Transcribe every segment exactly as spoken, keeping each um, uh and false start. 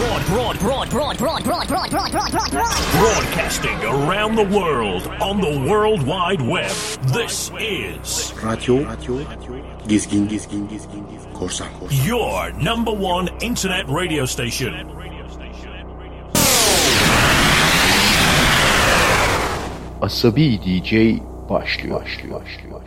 Broad, broad, broad, broad, broad, broad, broad, broad, broad, broad, broadcasting around the world on the World Wide Web. This is Radio Gizgin Gizgin Gizgin Korsan. Your number one internet radio station. Asabi D J başlıyor. başlıyor, başlıyor, başlıyor.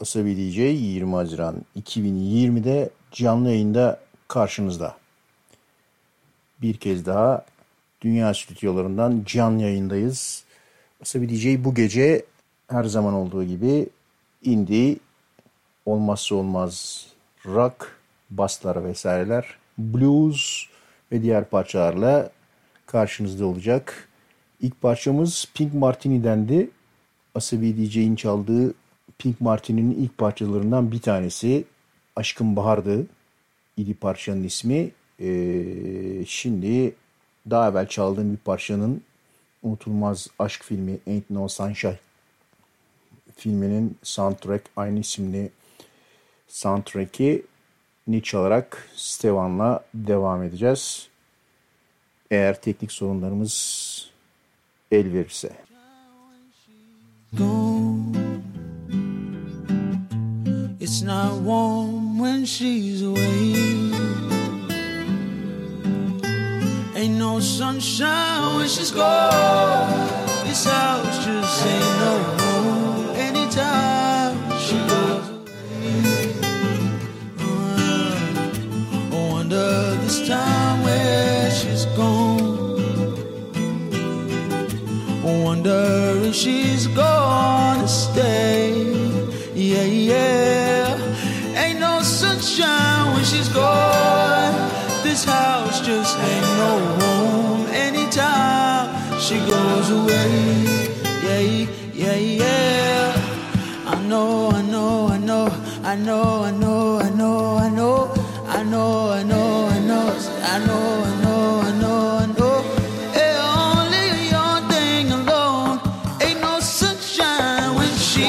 AsabiDJ yirmi Haziran iki bin yirmi'de canlı yayında karşınızda. Bir kez daha dünya stüdyolarından canlı yayındayız. AsabiDJ bu gece her zaman olduğu gibi indie, olmazsa olmaz rock, basslar vesaireler, blues ve diğer parçalarla karşınızda olacak. İlk parçamız Pink Martini'dendi. AsabiDJ'in çaldığı Pink Martini'nin ilk parçalarından bir tanesi. Aşkım Bahar'dı idi parçanın ismi. Ee, şimdi daha evvel çaldığım bir parçanın, unutulmaz aşk filmi Ain't No Sunshine filminin soundtrack, aynı isimli soundtrack'i ni çalarak Stevan'la devam edeceğiz. Eğer teknik sorunlarımız el verirse. It's not warm when she's away. Ain't no sunshine when she's gone. This house just ain't no home anytime she goes away. I wonder this time where she's gone. I wonder if she's gonna stay. Yeah, yeah. Ain't no sunshine when she's gone. This house just ain't no home anytime she goes away. Yeah, yeah, yeah. I know, I know, I know, I know, I know, I know, I know, I know, I know, I know, I know, I know, I know, I know. Hey, only your thing alone. Ain't no sunshine when she.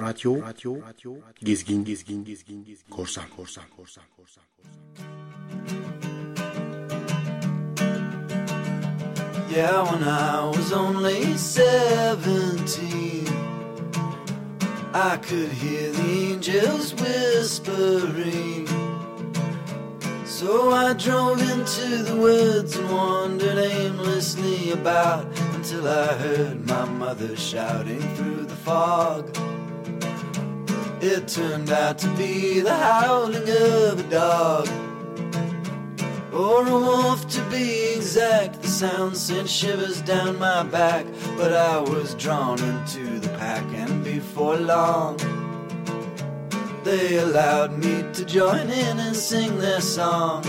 Radyo, radyo, radyo, gezgin, gezgin, gezgin, gezgin, korsan, korsan, korsan, korsan, korsan. Yeah, when I was only seventeen, I could hear the angels whispering. So I drove into the woods and wandered aimlessly about until I heard my mother shouting through the fog. It turned out to be the howling of a dog, or a wolf to be exact. The sound sent shivers down my back, but I was drawn into the pack, and before long they allowed me to join in and sing their song.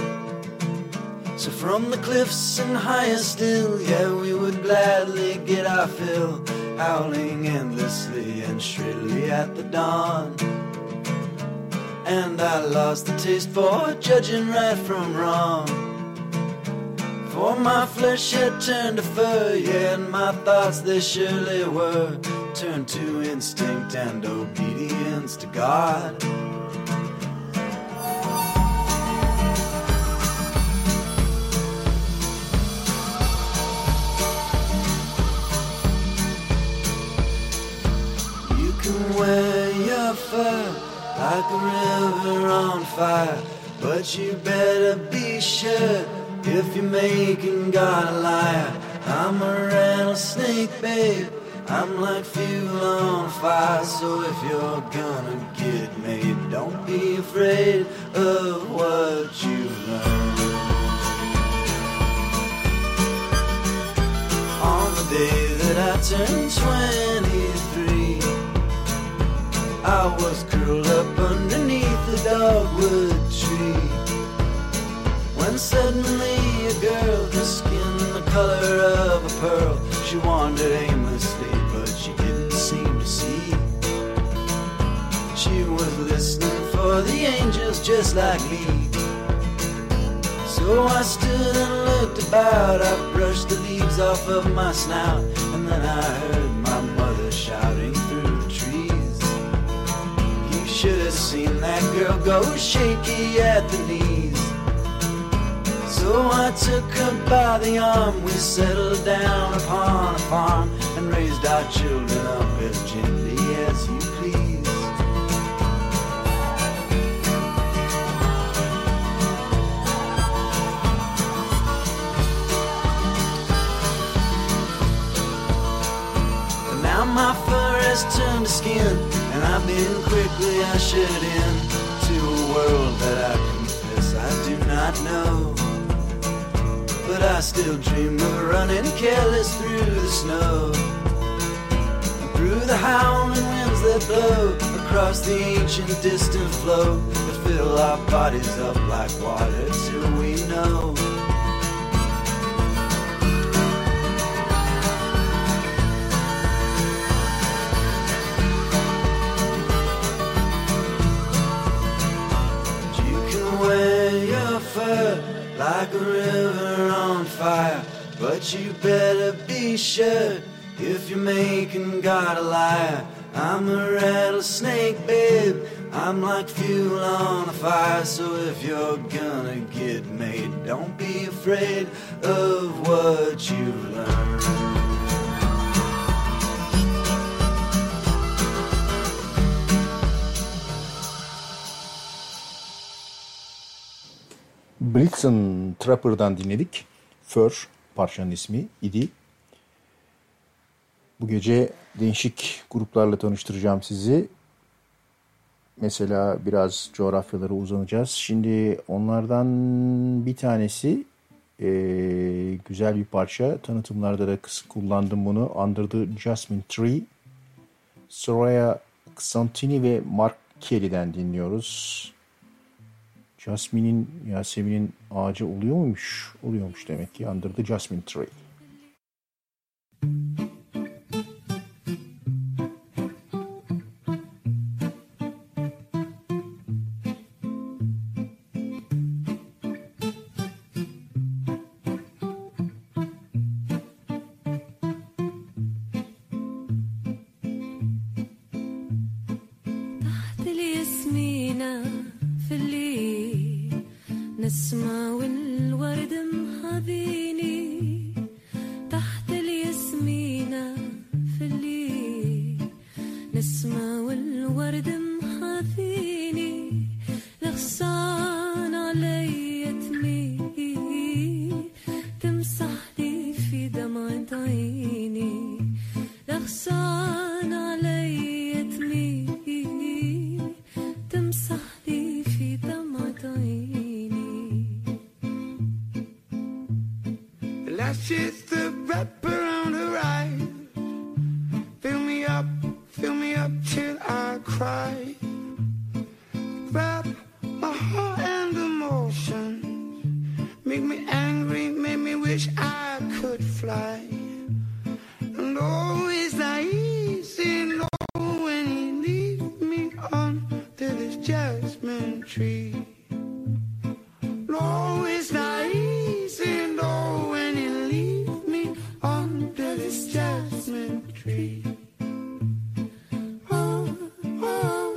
So from the cliffs and higher still, yeah, we would gladly get our fill, howling endlessly and shrilly at the dawn. And I lost the taste for judging right from wrong, for my flesh had turned to fur, yeah, and my thoughts they surely were turned to instinct and obedience to God. Wear your fur like a river on fire, but you better be sure if you're making God a liar. I'm a rattlesnake, babe, I'm like fuel on fire. So if you're gonna get made, don't be afraid of what you've learned. On the day that I turned twenty-three, I was curled up underneath the dogwood tree, when suddenly a girl, her skin the color of a pearl, she wandered aimlessly, but she didn't seem to see. She was listening for the angels just like me. So I stood and looked about. I brushed the leaves off of my snout, and then I heard my mother shouting through the trees. You should have seen that girl go shaky at the knees. So I took her by the arm. We settled down upon a farm and raised our children up as gently as you please. My fur has turned to skin, and I've been quickly ushered in to a world that I confess I do not know. But I still dream of running careless through the snow, and through the howling winds that blow across the ancient distant flow that fill our bodies up like water till we know. Like a river on fire, but you better be sure if you're making God a liar. I'm a rattlesnake, babe. I'm like fuel on a fire. So if you're gonna get made, don't be afraid of what you've learned. Blitzen Trapper'dan dinledik. Fur parçanın ismi idi. Bu gece değişik gruplarla tanıştıracağım sizi. Mesela biraz coğrafyalara uzanacağız. Şimdi onlardan bir tanesi e, güzel bir parça. Tanıtımlarda da kısık kullandım bunu. Under the Jasmine Tree. Soraya Xantini ve Mark Kelly'den dinliyoruz. Jasmine'in, Yasemin'in ağacı oluyor muymuş? Oluyormuş demek ki. Under the Jasmine Tree. Jasmine tree. Oh, oh,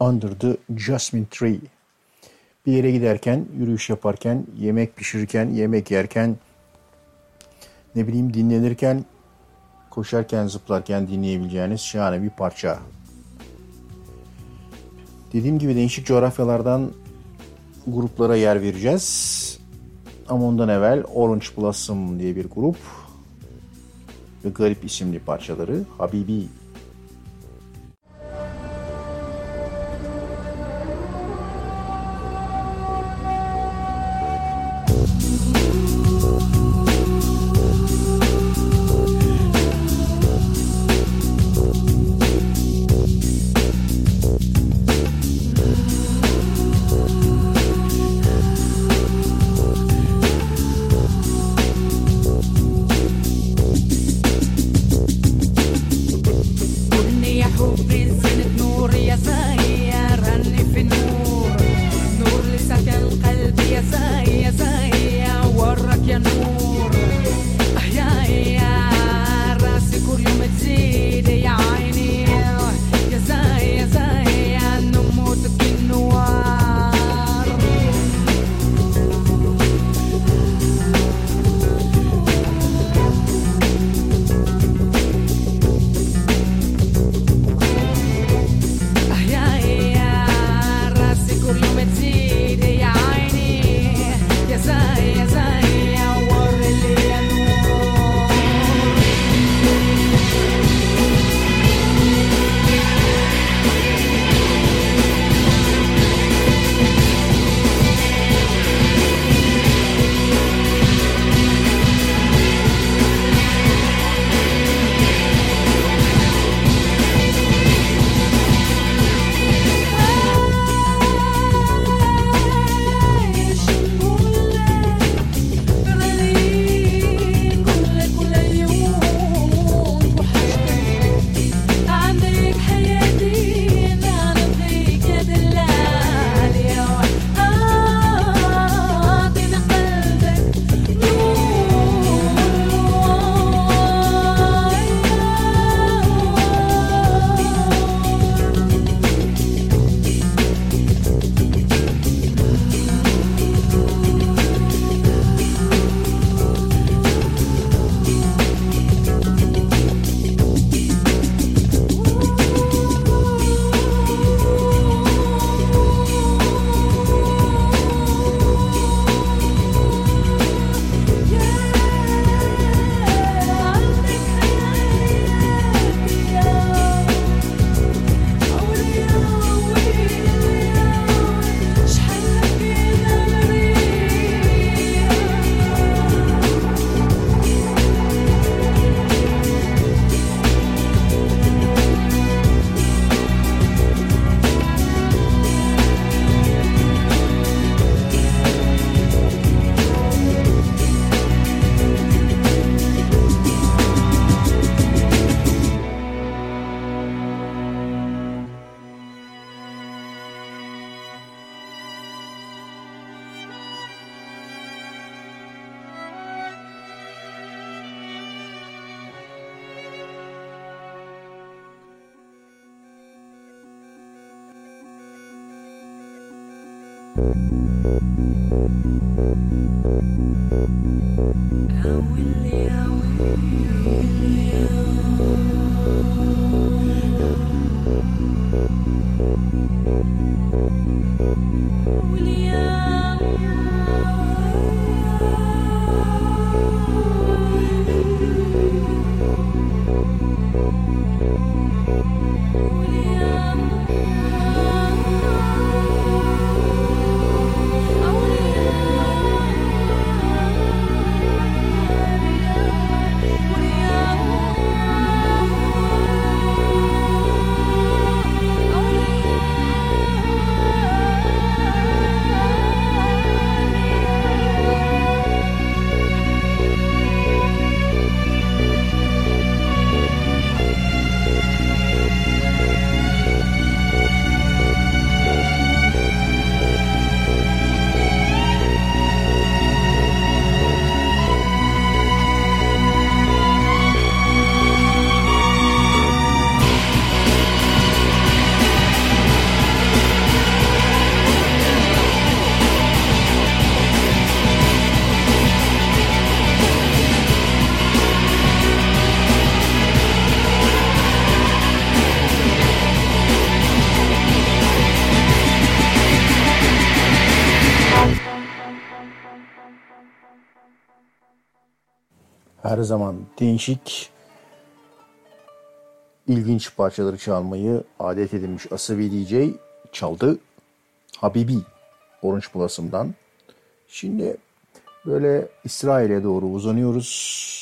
Under the Jasmine Tree. Bir yere giderken, yürüyüş yaparken, yemek pişirirken, yemek yerken, ne bileyim dinlenirken, koşarken, zıplarken dinleyebileceğiniz şahane bir parça. Dediğim gibi değişik coğrafyalardan gruplara yer vereceğiz. Ama ondan evvel Orange Blossom diye bir grup ve Garip isimli parçaları Habibi. We'll be right back. her zaman değişik, ilginç parçaları çalmayı adet edinmiş AsabiDJ çaldı. Habibi, Orange Blossom'dan. Şimdi böyle İsrail'e doğru uzanıyoruz.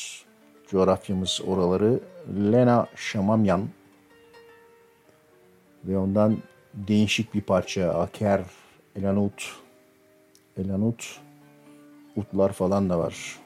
Coğrafyamız oraları. Lena Shamamyan ve ondan değişik bir parça. Aker, Elanut, Elanut, utlar falan da var.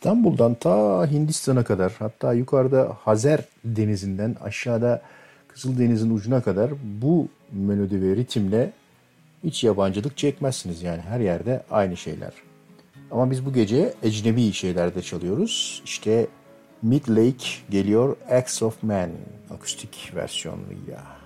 İstanbul'dan ta Hindistan'a kadar, hatta yukarıda Hazer Denizi'nden aşağıda Kızıldeniz'in ucuna kadar bu melodi ve ritimle hiç yabancılık çekmezsiniz. Yani her yerde aynı şeyler. Ama biz bu gece ecnebi şeylerde çalıyoruz. İşte Midlake geliyor, Acts of Man akustik versiyonuyla.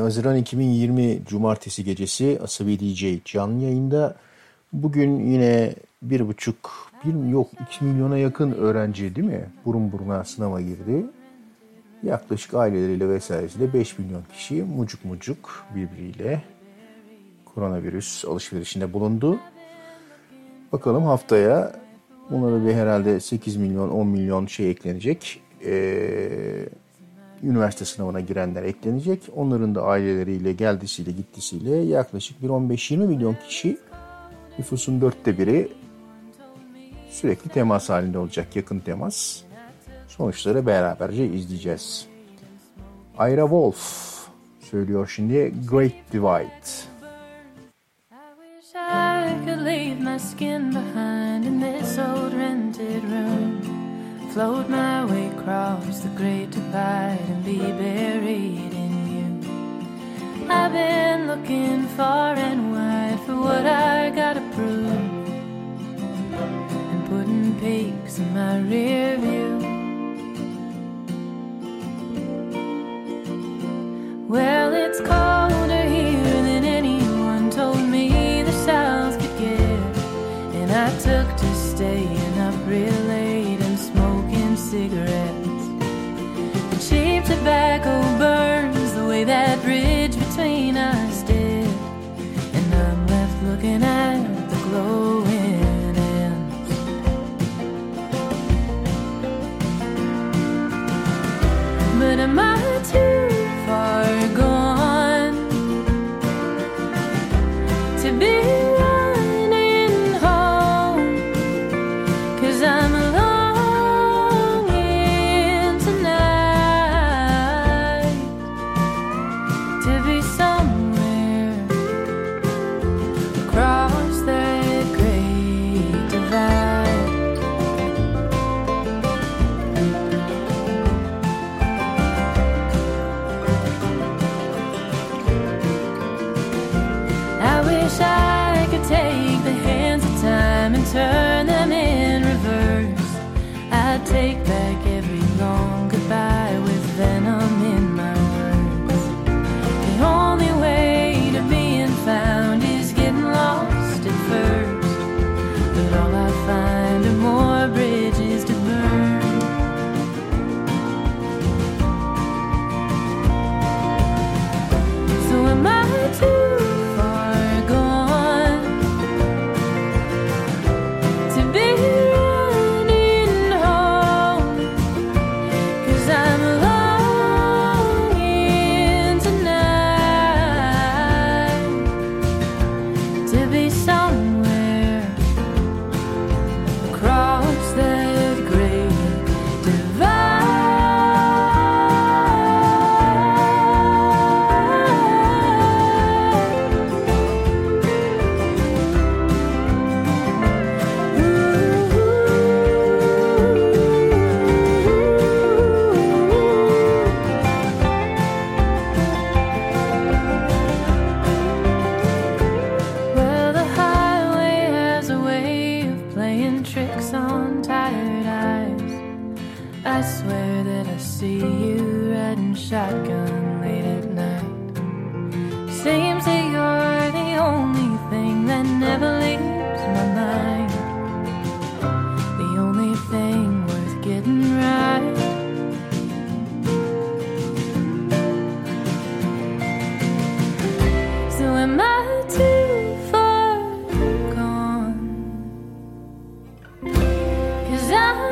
Haziran iki bin yirmi Cumartesi gecesi AsabiDJ canlı yayında. Bugün yine bir buçuk, bir, yok iki milyona yakın öğrenci değil mi? Burun buruna sınava girdi. Yaklaşık aileleriyle vesairesiyle beş milyon kişi mucuk mucuk birbiriyle koronavirüs alışverişinde bulundu. Bakalım haftaya bunlara bir herhalde sekiz milyon on milyon şey eklenecek. Eee... Üniversite sınavına girenler eklenecek. Onların da aileleriyle, geldisiyle, gittisiyle yaklaşık bir on beş yirmi milyon kişi, nüfusun dörtte biri sürekli temas halinde olacak, yakın temas. Sonuçları beraberce izleyeceğiz. Ira Wolf söylüyor şimdi Great Divide. I wish I could leave my skin behind in this old rented room. Float my way across the great divide and be buried in you. I've been looking far and wide for what I gotta prove, and putting peaks in my rear view. Well, it's colder here than anyone told me the South could get, and I took to staying up real late. Cigarettes. The cheap tobacco burns the way that bridge between us did, and I'm left looking at the glowing ends. turn them in reverse. I take back every long goodbye with venom in my words. The only way to being found is getting lost at first, but all I find are more bridges to burn. So am I too? Shotgun late at night. Seems that you're the only thing that never leaves my mind, the only thing worth getting right. So am I too far gone? 'Cause I'm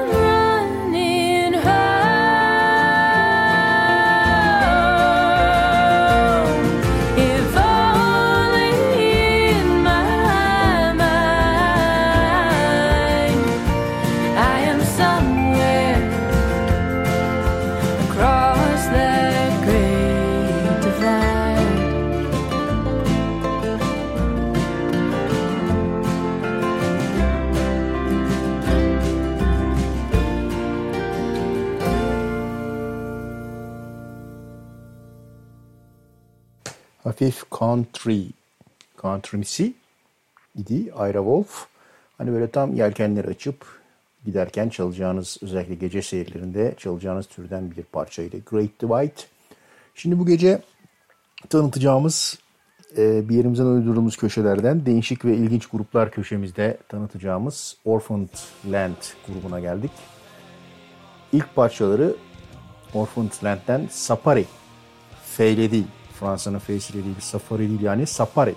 hafif country, country'si idi Ira Wolf. Hani böyle tam yelkenleri açıp giderken çalacağınız, özellikle gece seyirlerinde çalacağınız türden bir parçaydı Great Divide. Şimdi bu gece tanıtacağımız, bir yerimizden uydurduğumuz köşelerden değişik ve ilginç gruplar köşemizde tanıtacağımız Orphaned Land grubuna geldik. İlk parçaları Orphaned Land'den Sapari, F'yle değil, Fransa'nın F'siyle değil, Safari değil, yani Sapari.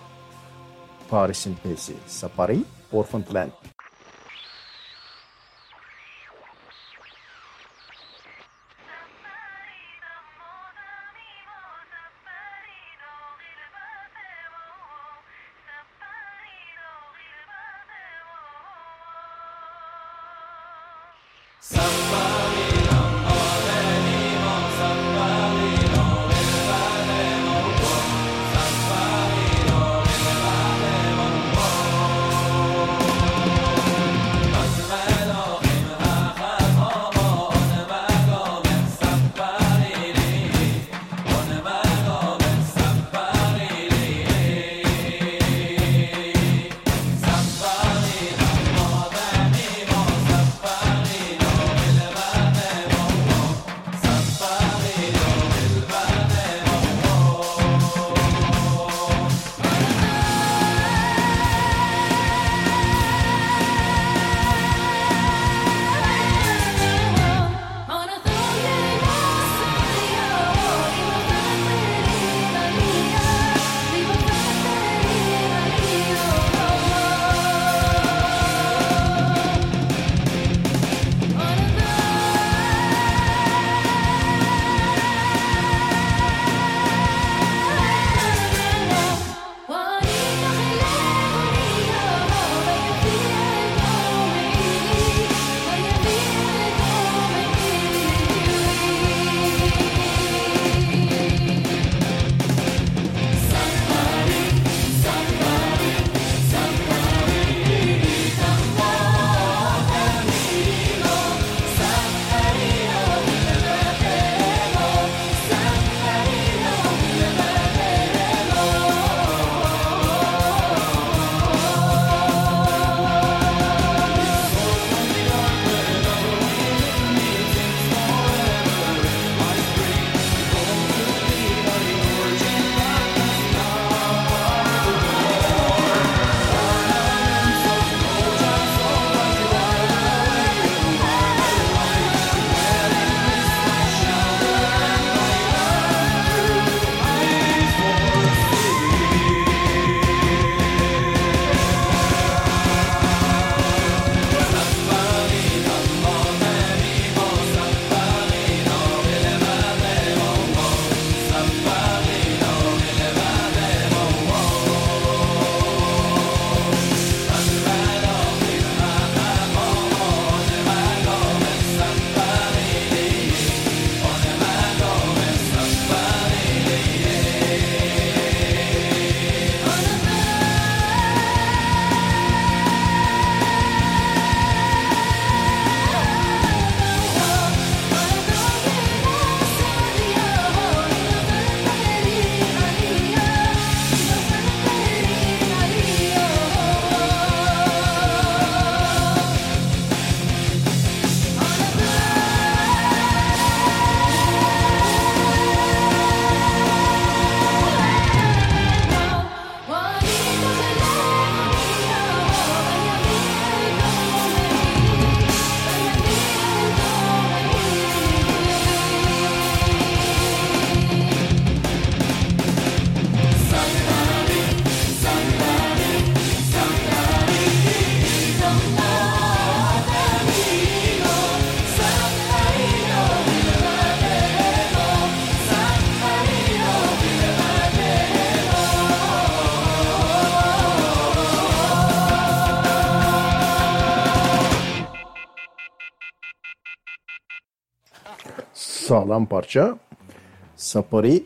Paris'in F'si Sapari, Orphaned Land. sağlam parça. Sapari.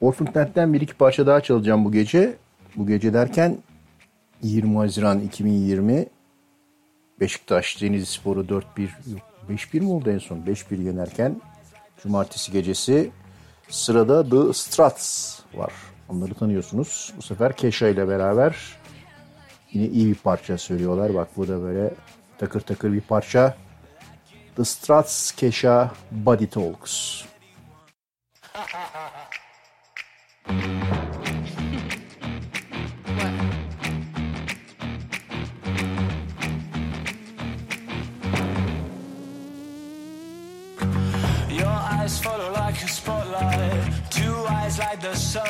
Orphaned Land'den bir iki parça daha çalacağım bu gece. Bu gece derken yirmi Haziran iki bin yirmi Beşiktaş Denizlispor'u dört bir beş bir mi oldu en son? beş bir yenerken cumartesi gecesi sırada The Struts var. Onları tanıyorsunuz. Bu sefer Kesha ile beraber yine iyi bir parça söylüyorlar. Bak bu da böyle takır takır bir parça. The Struts, Kesha, Body Talks. Follow like a spotlight, two eyes like the sun.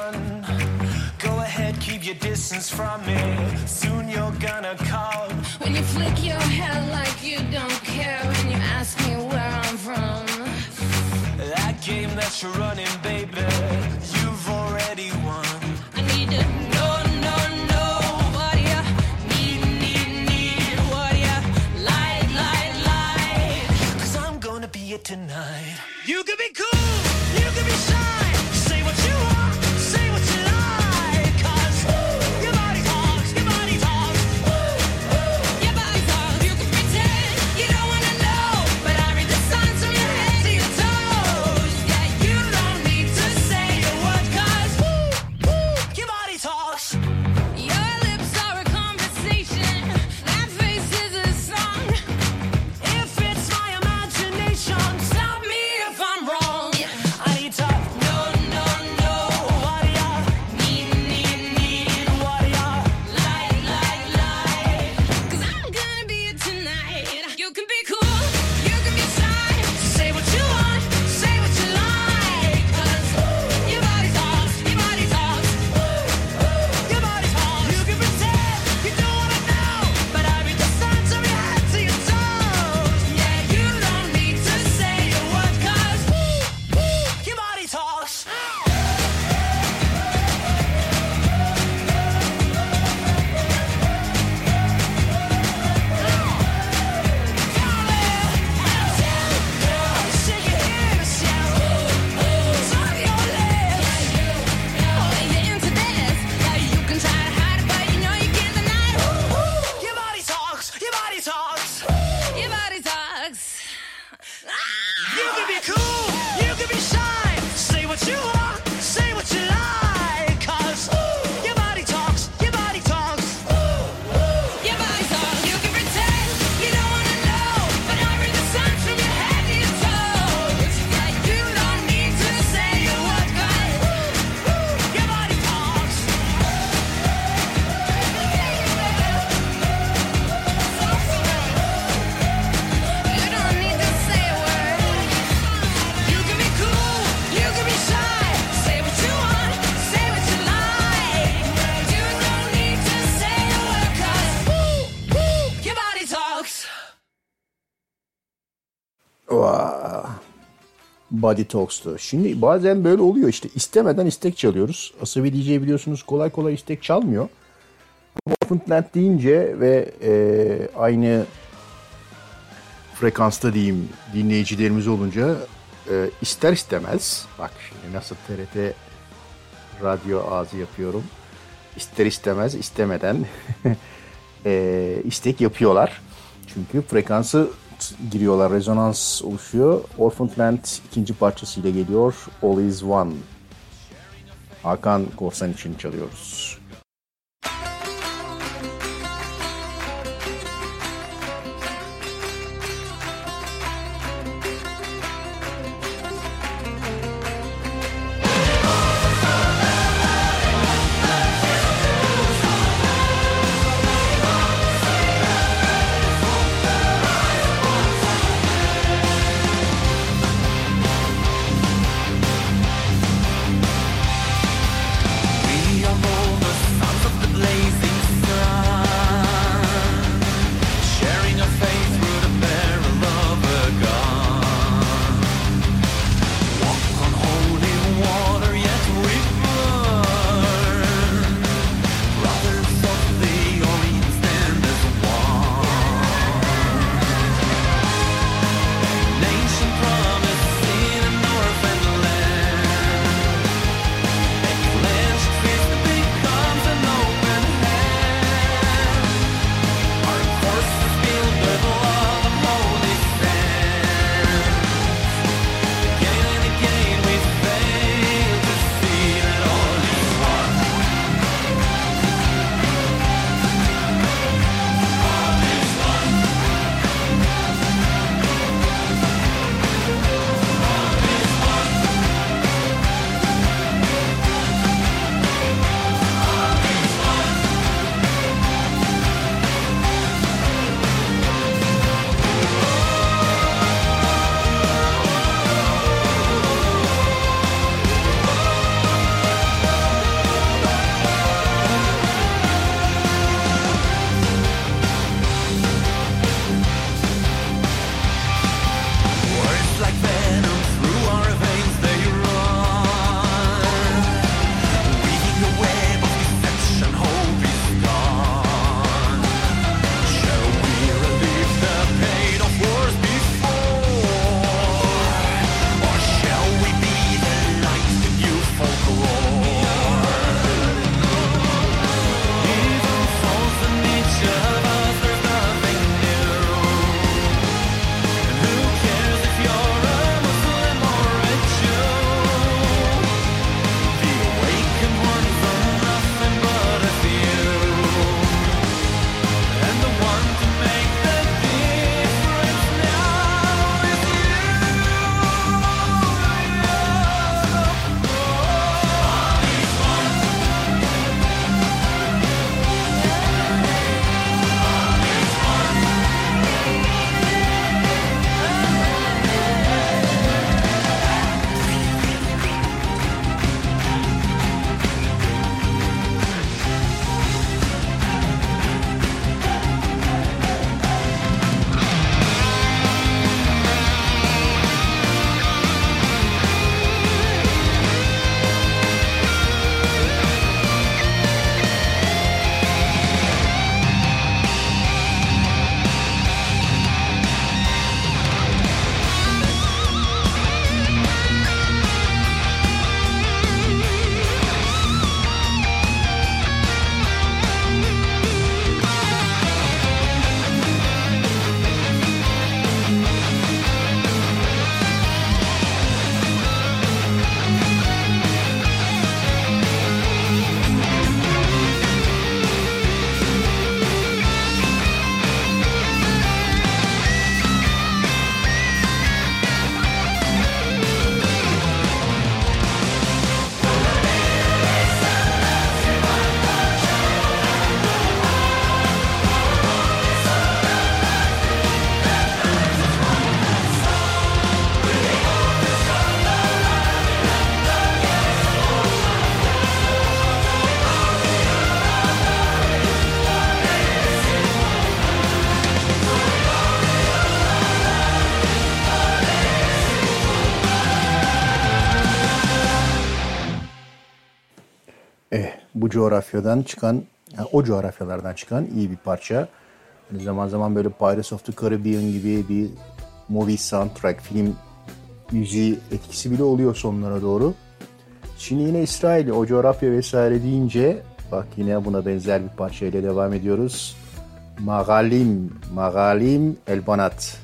Go ahead, keep your distance from me, soon you're gonna call. When you flick your head like you don't care, when you ask me where I'm from. That game that you're running, baby, you've already won. I need to know, no, no, what do you need, need, need, what do you like, like, like. Cause I'm gonna be it tonight. You could be cool, you could be shy, say what you want, say what you like, cause ooh, your body talks, your body talks, ooh, ooh, your body talks. You can pretend you don't wanna know, but I read the signs from your head to your toes. Yeah, you don't need to say a word, cause ooh, ooh, your body talks. Your lips are a conversation, that face is a song. If it's my imagination, Body Talks'tu. Şimdi bazen böyle oluyor işte. İstemeden istek çalıyoruz. AsabiDJ biliyorsunuz kolay kolay istek çalmıyor. Orphaned Land deyince ve e, aynı frekansta diyeyim dinleyicilerimiz olunca e, ister istemez. Bak şimdi nasıl T R T radyo ağzı yapıyorum. İster istemez istemeden e, istek yapıyorlar. Çünkü frekansı giriyorlar. Rezonans oluşuyor. Orphaned Land ikinci parçasıyla geliyor. All is One. Hakan Korsan için çalıyoruz. Over coğrafyadan çıkan, yani o coğrafyalardan çıkan iyi bir parça. Yani zaman zaman böyle Pirates of the Caribbean gibi bir movie soundtrack, film müziği etkisi bile oluyor sonlara doğru. Şimdi yine İsrail, o coğrafya vesaire deyince bak yine buna benzer bir parçayla devam ediyoruz. Magalim, Magalim El Banat.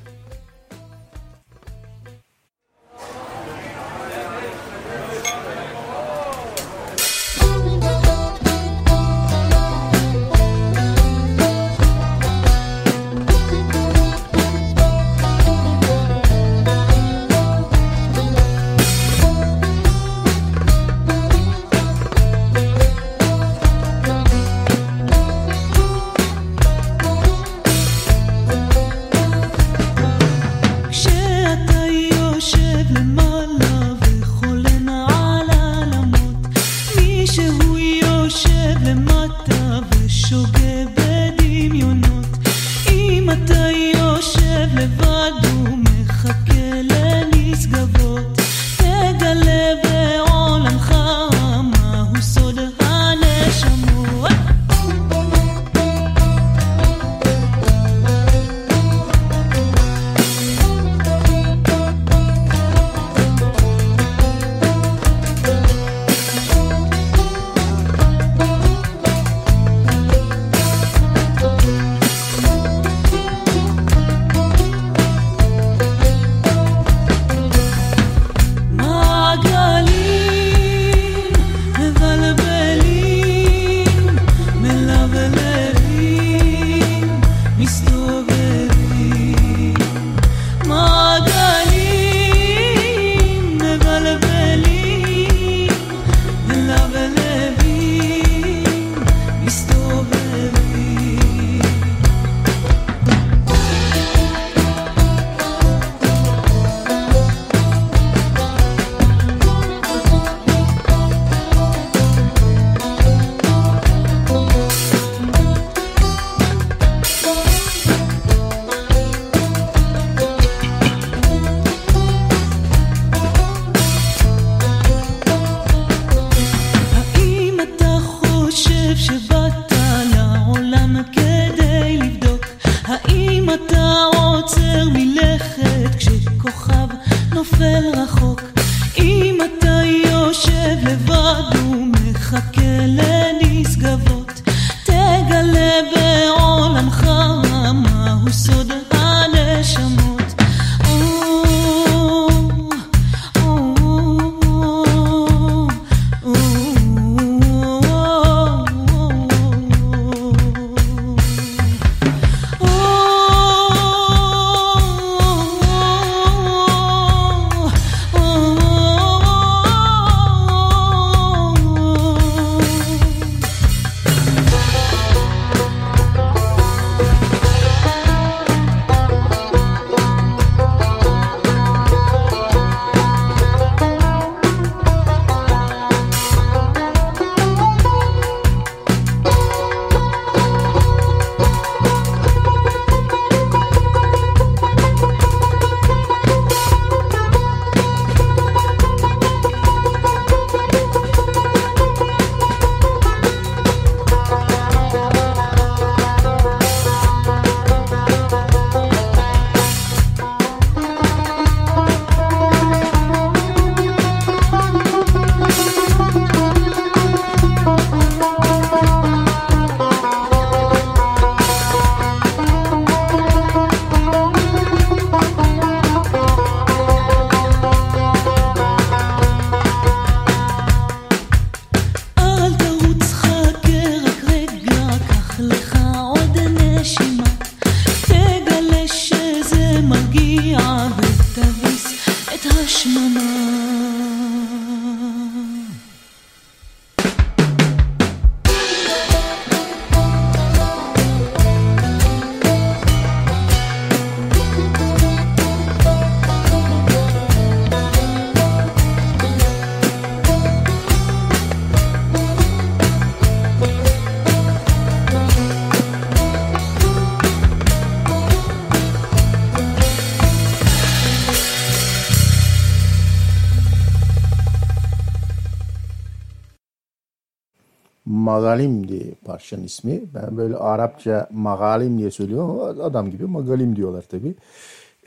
Magalim'di parçanın ismi. Ben böyle Arapça Magalim diye söylüyorum. Adam gibi Magalim diyorlar tabii.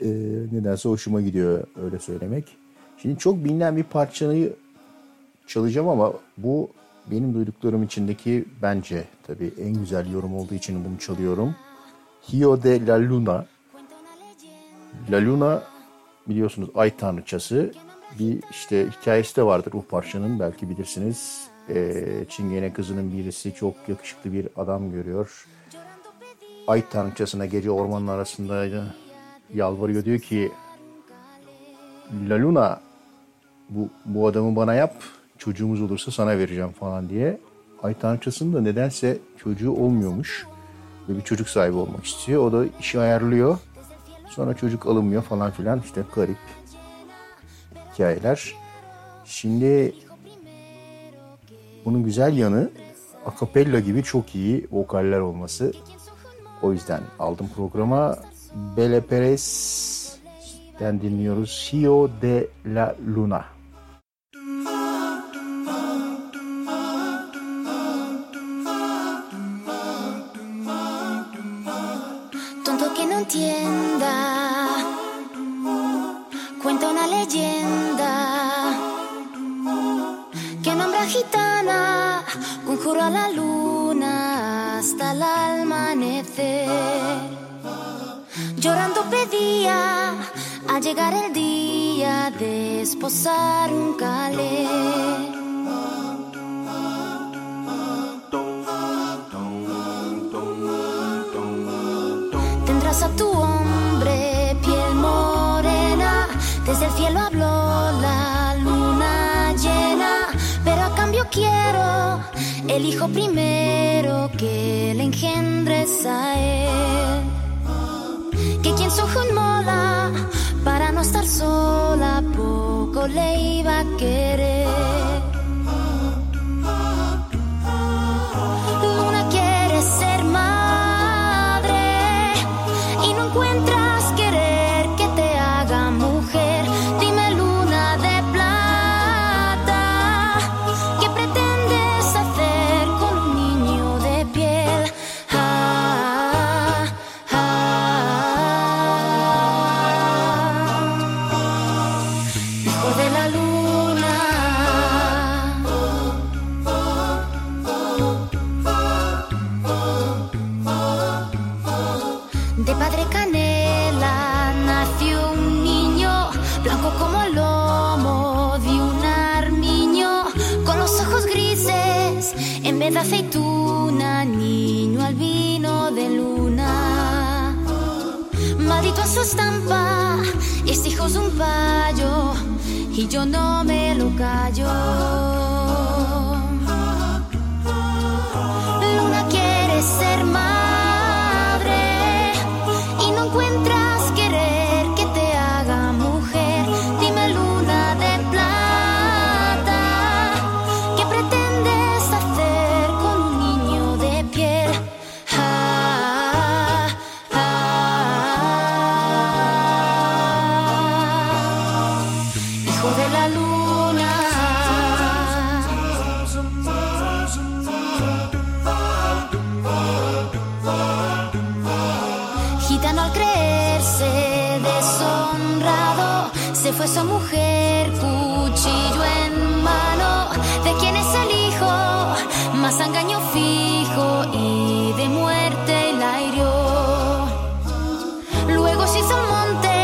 Ee, nedense hoşuma gidiyor öyle söylemek. Şimdi çok bilinen bir parçayı çalacağım ama bu benim duyduklarım içindeki bence tabii en güzel yorum olduğu için bunu çalıyorum. Hijo de la Luna. La Luna biliyorsunuz ay tanrıçası. Bir işte hikayesi de vardır bu parçanın, belki bilirsiniz. E, Çingene kızının birisi çok yakışıklı bir adam görüyor. Ay tanrıçasına gece ormanın arasında yalvarıyor, diyor ki La Luna bu, bu adamı bana yap, çocuğumuz olursa sana vereceğim falan diye. Ay tanrıçasının da nedense çocuğu olmuyormuş ve bir çocuk sahibi olmak istiyor. O da işi ayarlıyor, sonra çocuk alınmıyor falan filan, işte garip hikayeler. Şimdi bunun güzel yanı akapella gibi çok iyi vokaller olması. O yüzden aldım programa. Belle Perez'den dinliyoruz. Hijo de la Luna. Juro a la luna hasta el amanecer. Llorando pedía a llegar el día de esposar un calé. Tendrás a tu hombre piel morena. Desde el cielo habló la luna llena. Pero a cambio quiero el hijo primero que le engendres a él. Que quien su ojo mola para no estar sola poco le iba a querer. Luna quiere ser madre y no encuentras querer que te haga mujer. Dime luna de plata, ¿qué pretendes hacer? De aceituna, niño al vino de luna. Maldito a su estampa, este hijo es un payo y yo no me lo callo. Luna quiere ser madre y no encuentras querer que te haga mujer. Dime luna de plata, ¿qué pretendes hacer? Fue su mujer, cuchillo en mano. ¿De quién es el hijo? Más engaño fijo y de muerte la hirió. Luego se hizo al monte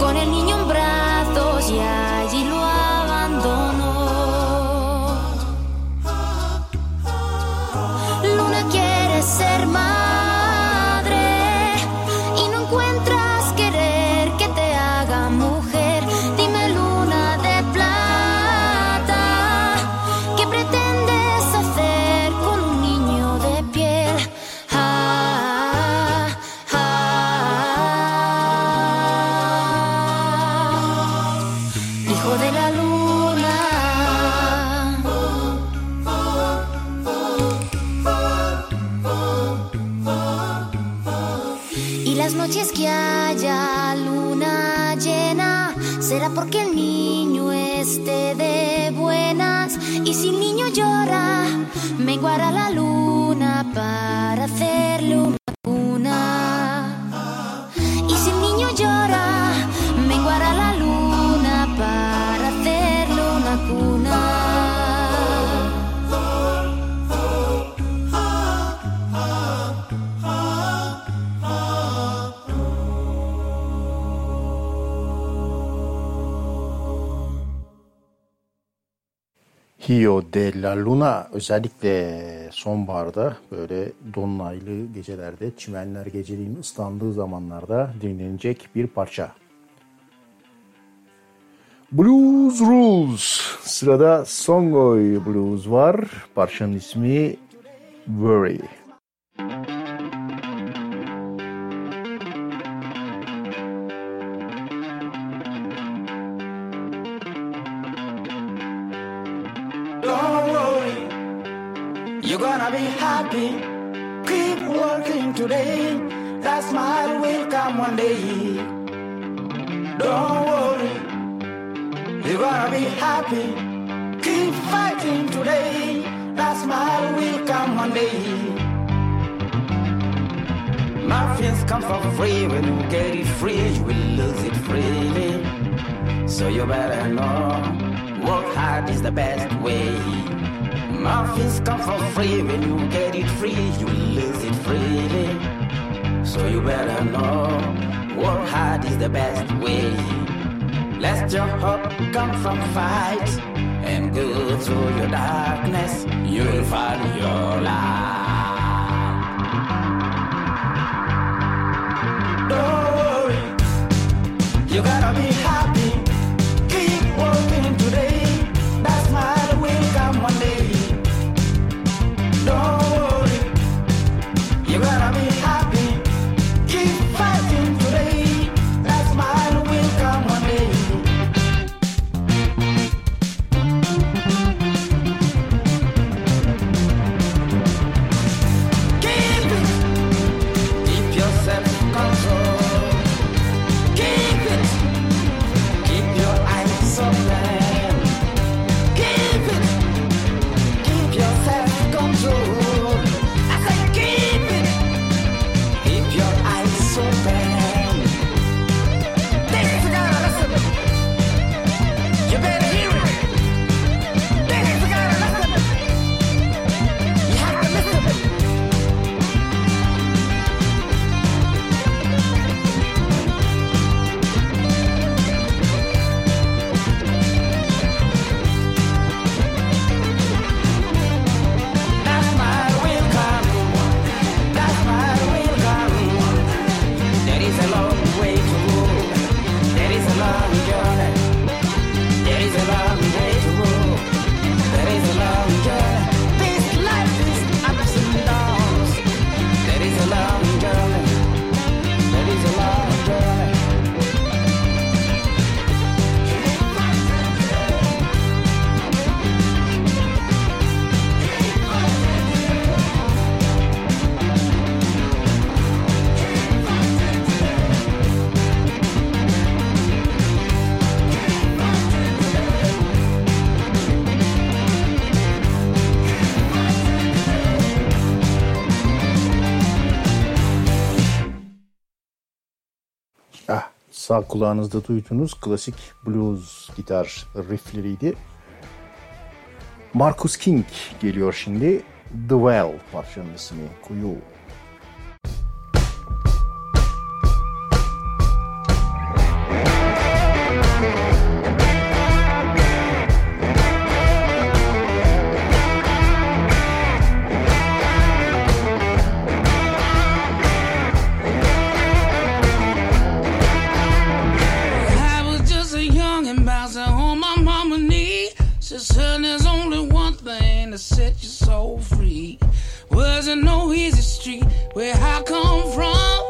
con el niño en brazos y allí lo abandonó. Luna quiere ser madre y no encuentras querer que te haga mujer. Las noches que haya luna llena, será porque el niño esté de buenas. Y si el niño llora, menguará la luna para hacerle una cuna. Y si el niño llora, menguará la luna para hacerle una Rio de la Luna özellikle sonbaharda böyle dolunaylı gecelerde çimenler geceliğin ıslandığı zamanlarda dinlenecek bir parça. Blues Rules. Sırada Songhoy Blues var. Parçanın ismi Worry. Keep working today, that smile will come one day. Don't worry, you're gonna be happy. Keep fighting today, that smile will come one day. Nothing's come for free, when you get it free, you will lose it freely. So you better know, work hard is the best way. Nothing's come for free, when you get it free, you lose it freely. So you better know, work hard is the best way. Let your hope come from fight, and go through your darkness, you'll find your light. Don't worry, you gotta be happy, keep working today, that smile will come one day. Don't worry, you gotta be happy. Keep fighting today, that smile will come one day. Keep it, keep yourself in control. Keep it, keep your eyes open. Sağ kulağınızda duyduğunuz klasik blues gitar riffleriydi. Marcus King geliyor şimdi. The Well parçanın ismi. Kuyu. Set your soul free. Wasn't no easy street where I come from.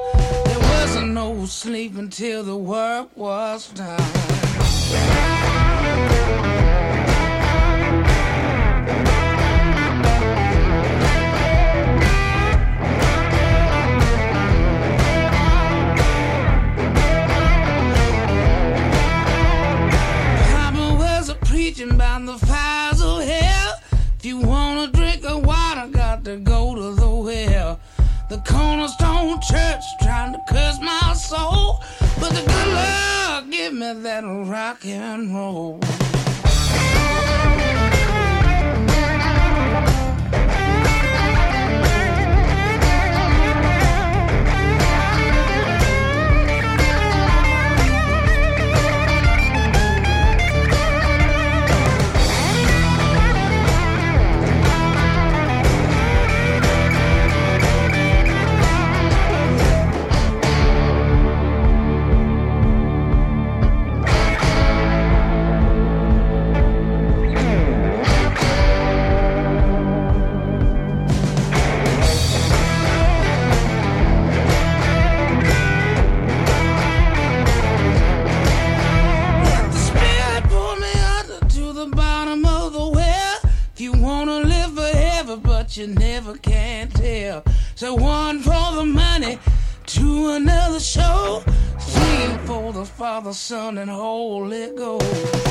There wasn't no sleep until the work was done. me that rock and roll. You never can tell. So one for the money, two another show, three for the Father, Son, and Holy Ghost.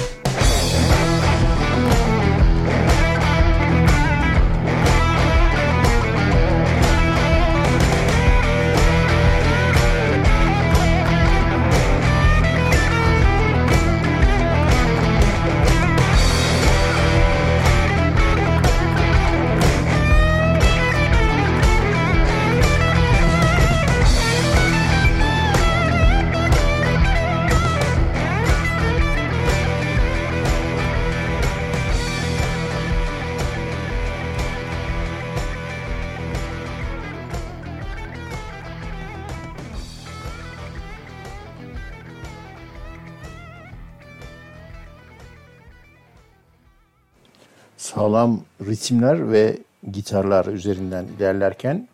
Sağlam ritimler ve gitarlar üzerinden ilerlerken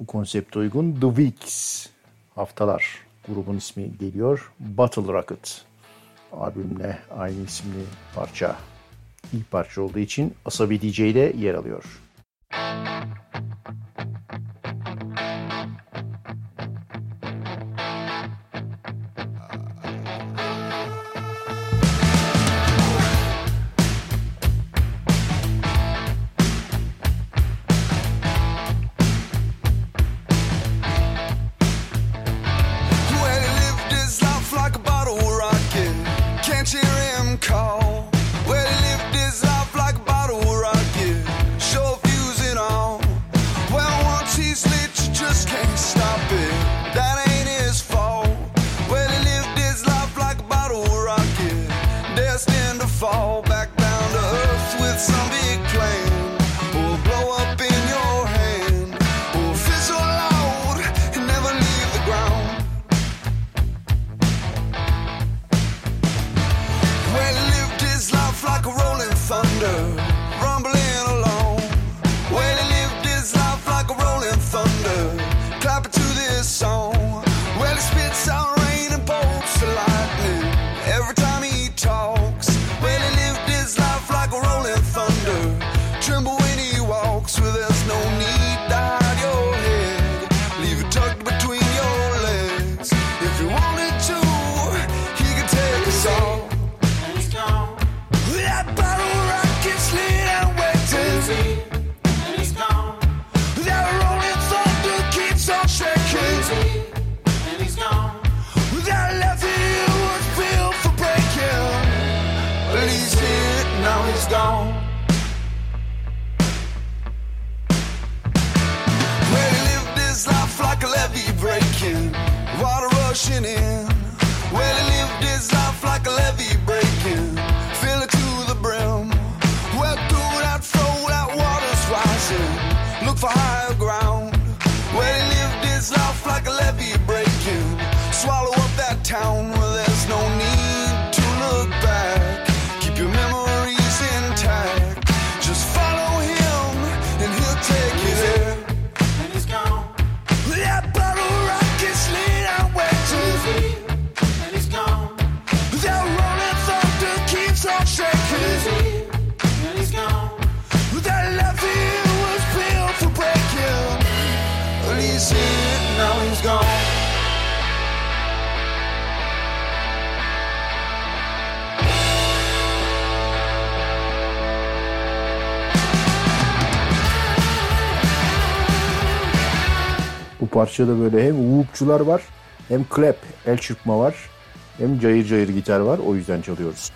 bu konsepte uygun The Weeks, haftalar grubun ismi geliyor. Battle Rocket albümle aynı isimli parça, ilk parça olduğu için AsabiDJ'de yer alıyor. Bu parçada böyle hem whoopçular var hem clap, el çırpma var. hem cayır cayır gitar var, o yüzden çalıyoruz.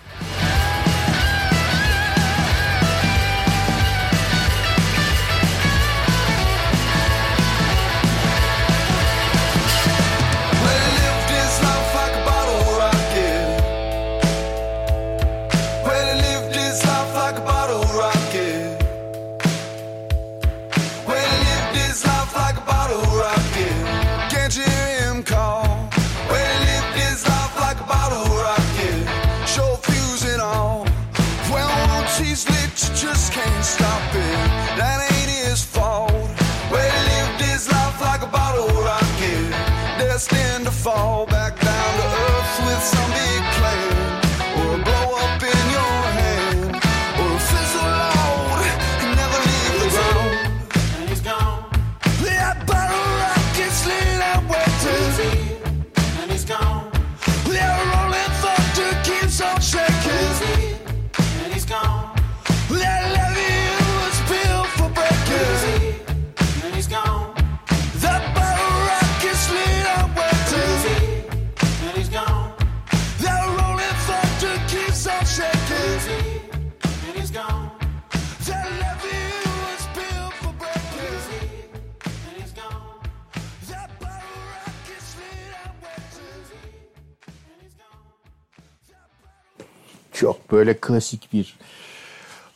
Çok böyle klasik bir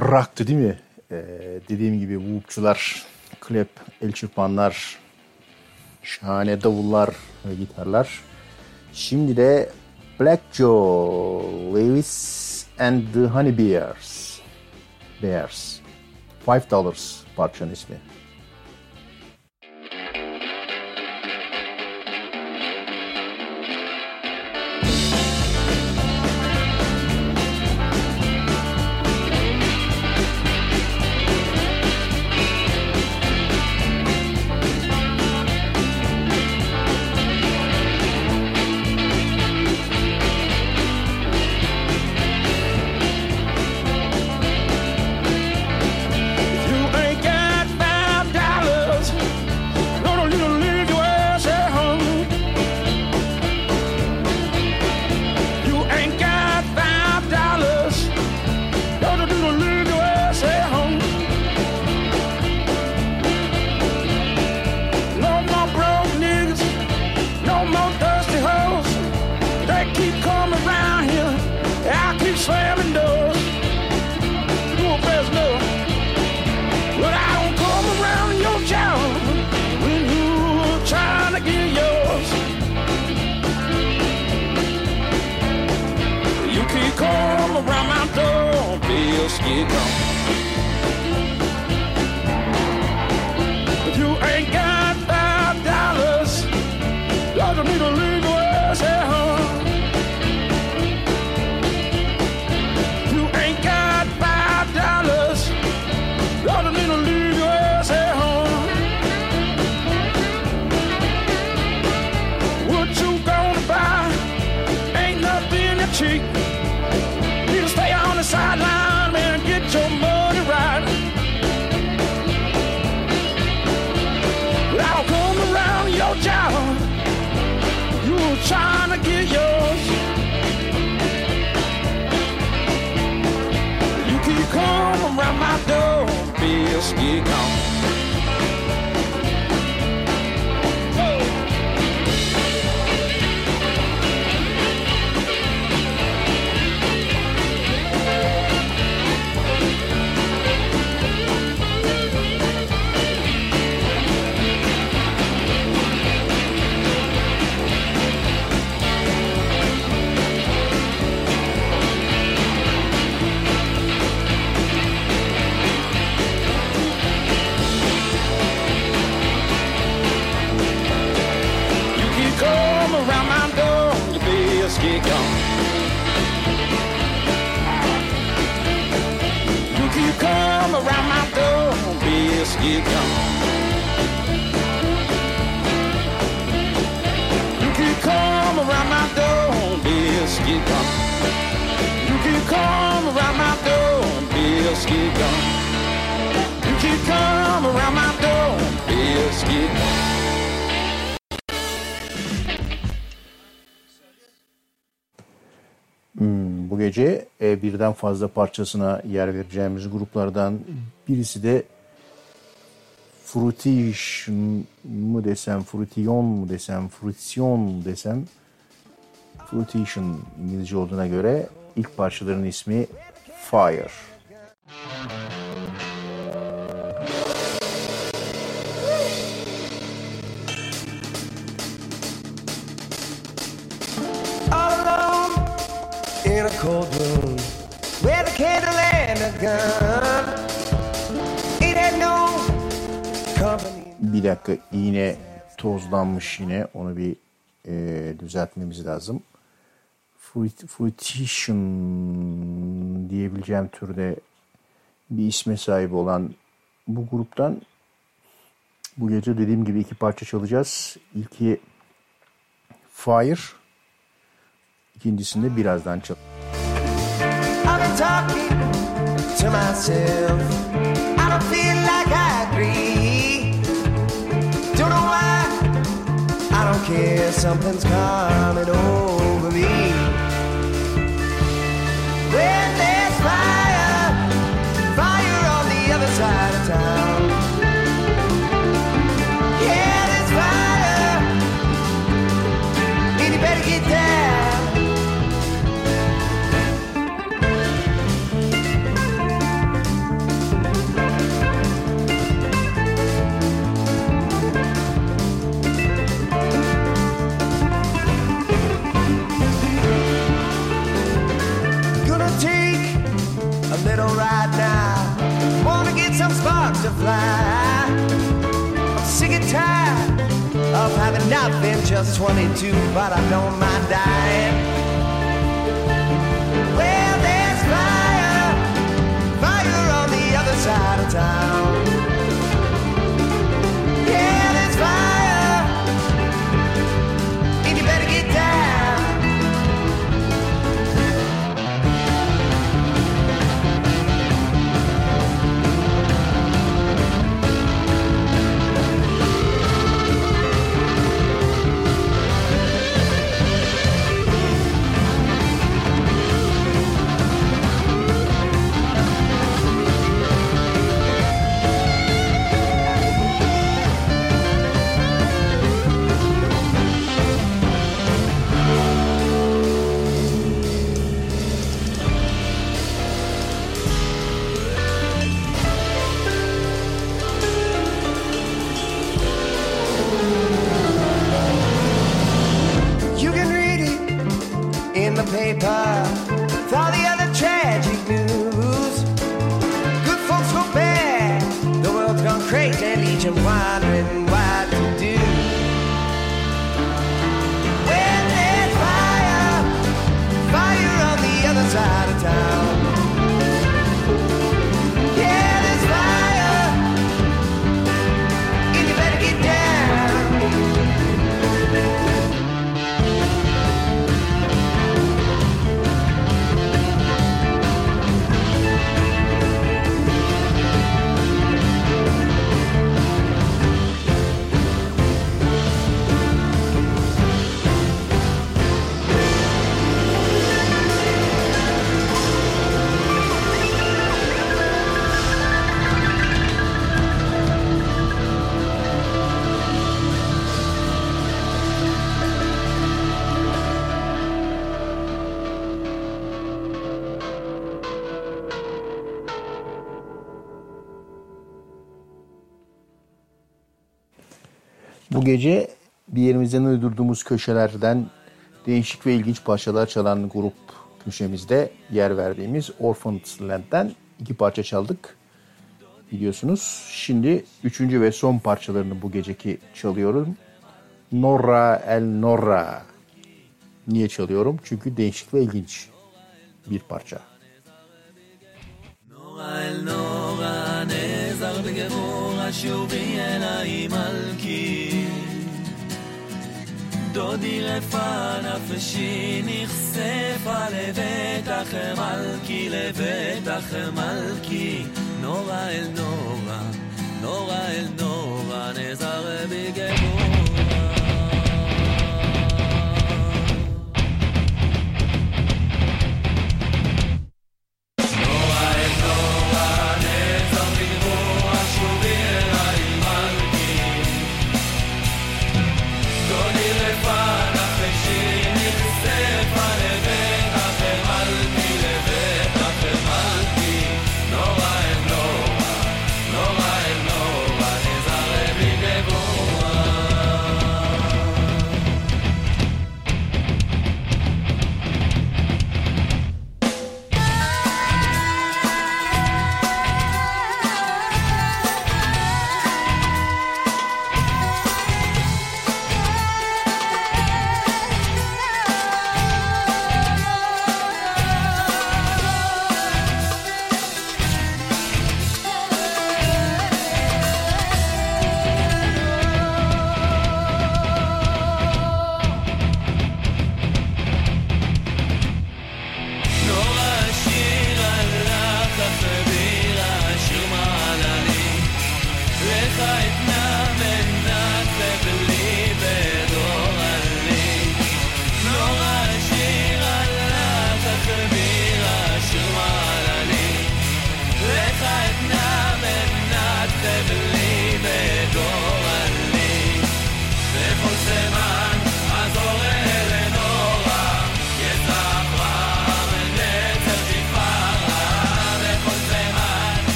rock'tı değil mi? Ee, dediğim gibi whoopçular, klep, el çırpanlar, şahane davullar ve gitarlar. Şimdi de Black Joe Lewis and the Honeybears. Bears. Five Dollars parçanın ismi. Hmm, bu gece e, birden fazla parçasına yer vereceğimiz gruplardan birisi de Fruition mu desem, Fruition mu desem, Fruition desem, Fruition İngilizce olduğuna göre ilk parçaların ismi Fire. In a cold room with a candle and a gun. It had no company. Bir dakika, iğne tozlanmış yine. Onu bir e, düzeltmemiz lazım. Fruit, fruition diyebileceğim türde bir isme sahip olan bu gruptan bu gece dediğim gibi iki parça çalacağız. İlki Fire, İkincisinde birazdan çal. I'm sick and tired of having not been just twenty-two, but I don't mind dying. Well, there's fire, fire on the other side of town. Yeah, there's fire, and you better get down. Paper with all the other tragic news. Good folks go bad, the world's gone crazy, and each and wondering what to do. When there's fire, fire on the other side of town. Yeah, there's fire, and you better get down. Bu gece bir yerimizden uydurduğumuz köşelerden değişik ve ilginç parçalar çalan grup köşemizde yer verdiğimiz Orphaned Land'den iki parça çaldık biliyorsunuz. Şimdi üçüncü ve son parçalarını bu geceki çalıyorum. Norra El Norra. Niye çalıyorum? Çünkü değişik ve ilginç bir parça. Norra El Norra ne zardı gemora şubi elayim alki דודי רפן אפשי נחשפה לבטח מלכי, לבטח מלכי. נורא אל נורא, נורא אל נורא, נזר בגמורה.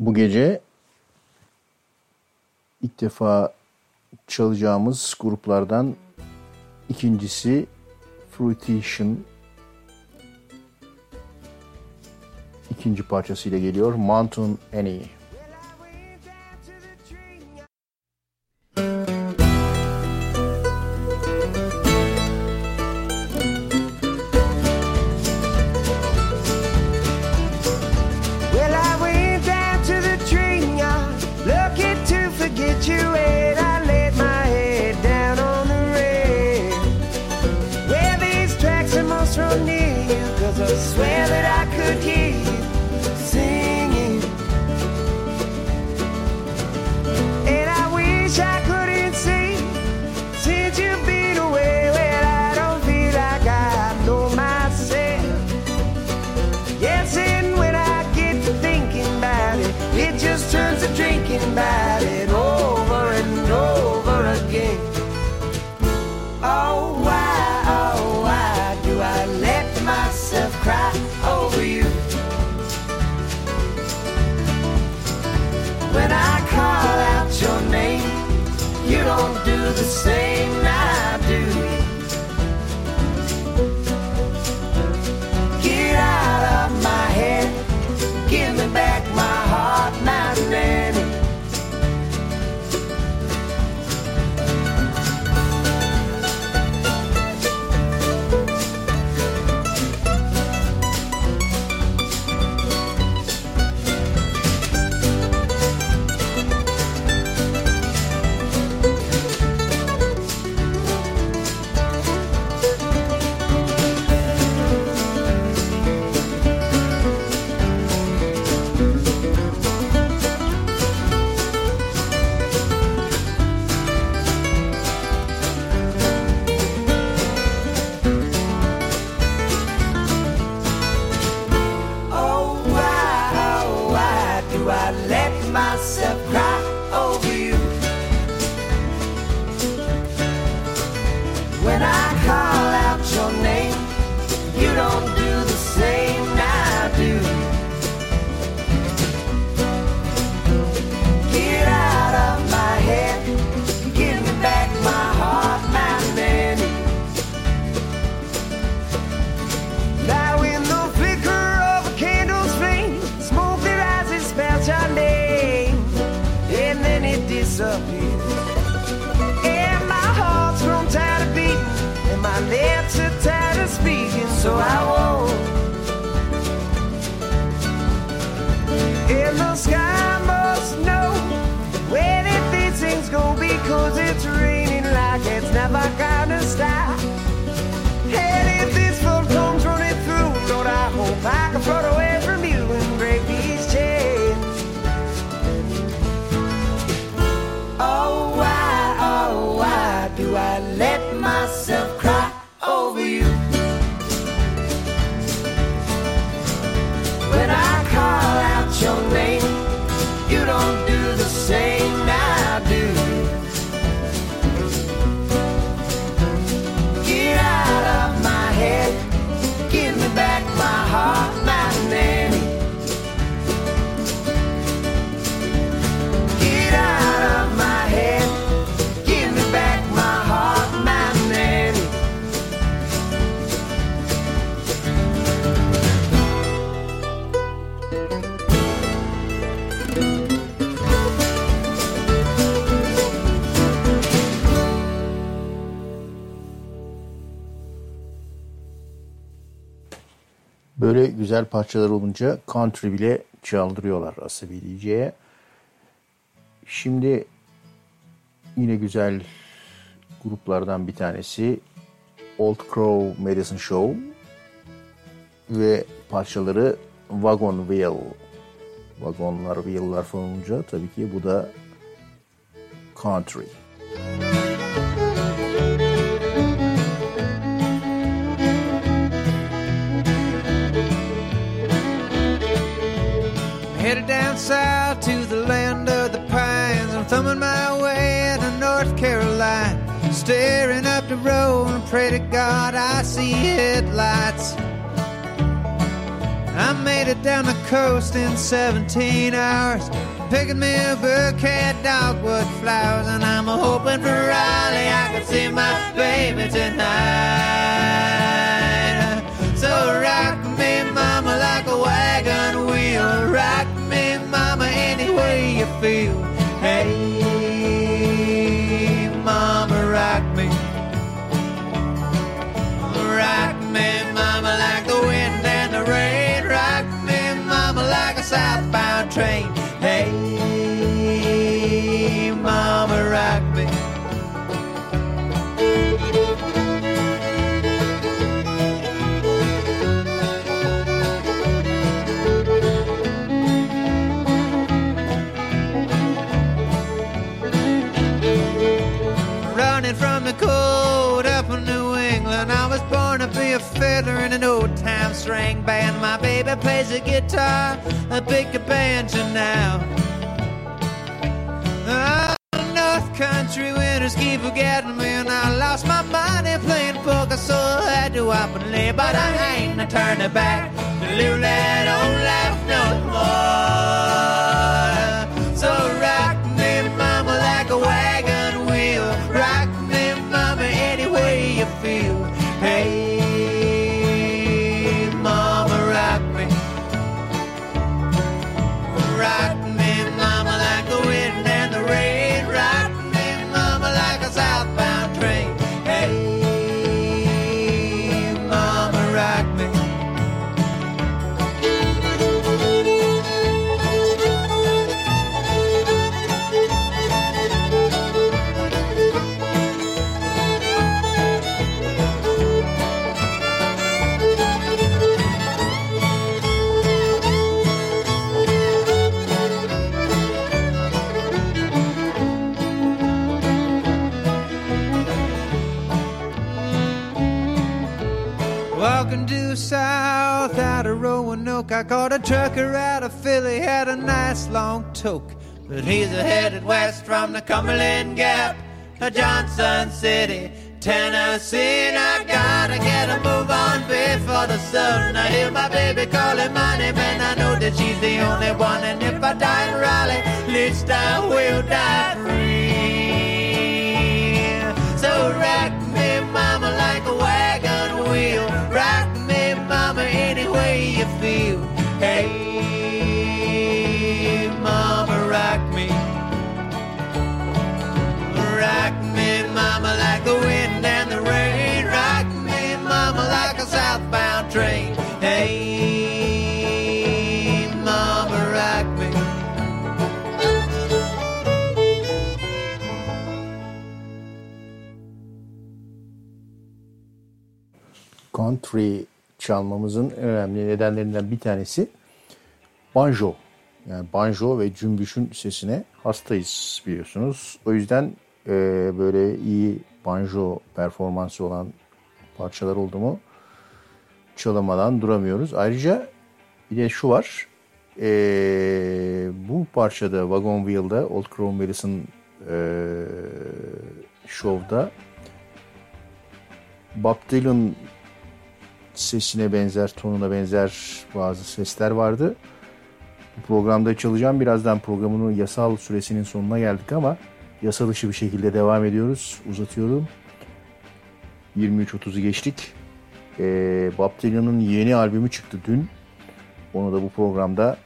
bu gece ilk defa çalacağımız gruplardan ikincisi Fruition. İkinci parçasıyla geliyor Mountain Annie. Böyle güzel parçalar olunca country bile çaldırıyorlar AsabiDJ'ye. Şimdi yine güzel gruplardan bir tanesi Old Crow Medicine Show ve parçaları Wagon Wheel. Vagonlar, wheel'lar falan olunca tabii ki bu da country. Headed down south to the land of the pines. I'm thumbing my way to North Carolina, staring up the road and pray to God I see headlights. I made it down the coast in seventeen hours, picking me a bouquet of dogwood flowers, and I'm hoping for Raleigh I can see my baby tonight. So rock me, mama, like a wagon wheel. Rock me, mama, any way you feel. Hey, mama, rock me. Rock me, mama, like the wind and the rain. Rock me, mama, like a southbound train. Hey, mama, rock me. Running from the cold up in New England, I was born to be a fiddler in an old-time string band. My baby plays a guitar, I pick a banjo now. Oh, North Country winters keep forgetting me, and I lost my money playing poker, so I had to up and leave. But I ain't a turning back to live that old life no more. So rock me, mama, like a wagon wheel. Rock me, mama, any way you feel. Hey, mama, rock me. Rock me, mama, like the wind and the rain. Rock me, mama, like a southbound train. Hey, mama, rock me. Walking due south out of Roanoke, I caught a trucker out of Philly, had a nice long toke. But he's headed west from the Cumberland Gap to Johnson City, Tennessee. And I gotta get a move on before the sun. I hear my baby calling my name, and I know that she's the only one. And if I die in Raleigh, at least I will die free. So rock me, mama, like a wagon wheel. Rock me, mama, any way you feel. Hey, mama, rock me. Rock me, mama, like the wind and the rain. Rock me, mama, like a southbound train. Hey, mama, rock me. Country çalmamızın önemli nedenlerinden bir tanesi banjo. Yani banjo ve cümbüşün sesine hastayız biliyorsunuz. O yüzden e, böyle iyi banjo performansı olan parçalar oldu mu çalamadan duramıyoruz. Ayrıca bir de şu var. E, bu parçada Wagon Wheel'da Old Crow Medicine e, Show'da Bob Dylan sesine benzer, tonuna benzer bazı sesler vardı. Bu programda çalacağım. Birazdan programının yasal süresinin sonuna geldik ama yasal dışı bir şekilde devam ediyoruz. Uzatıyorum. yirmi üç otuzu geçtik. Ee, Bob Dylan'ın yeni albümü çıktı dün. Onu da bu programda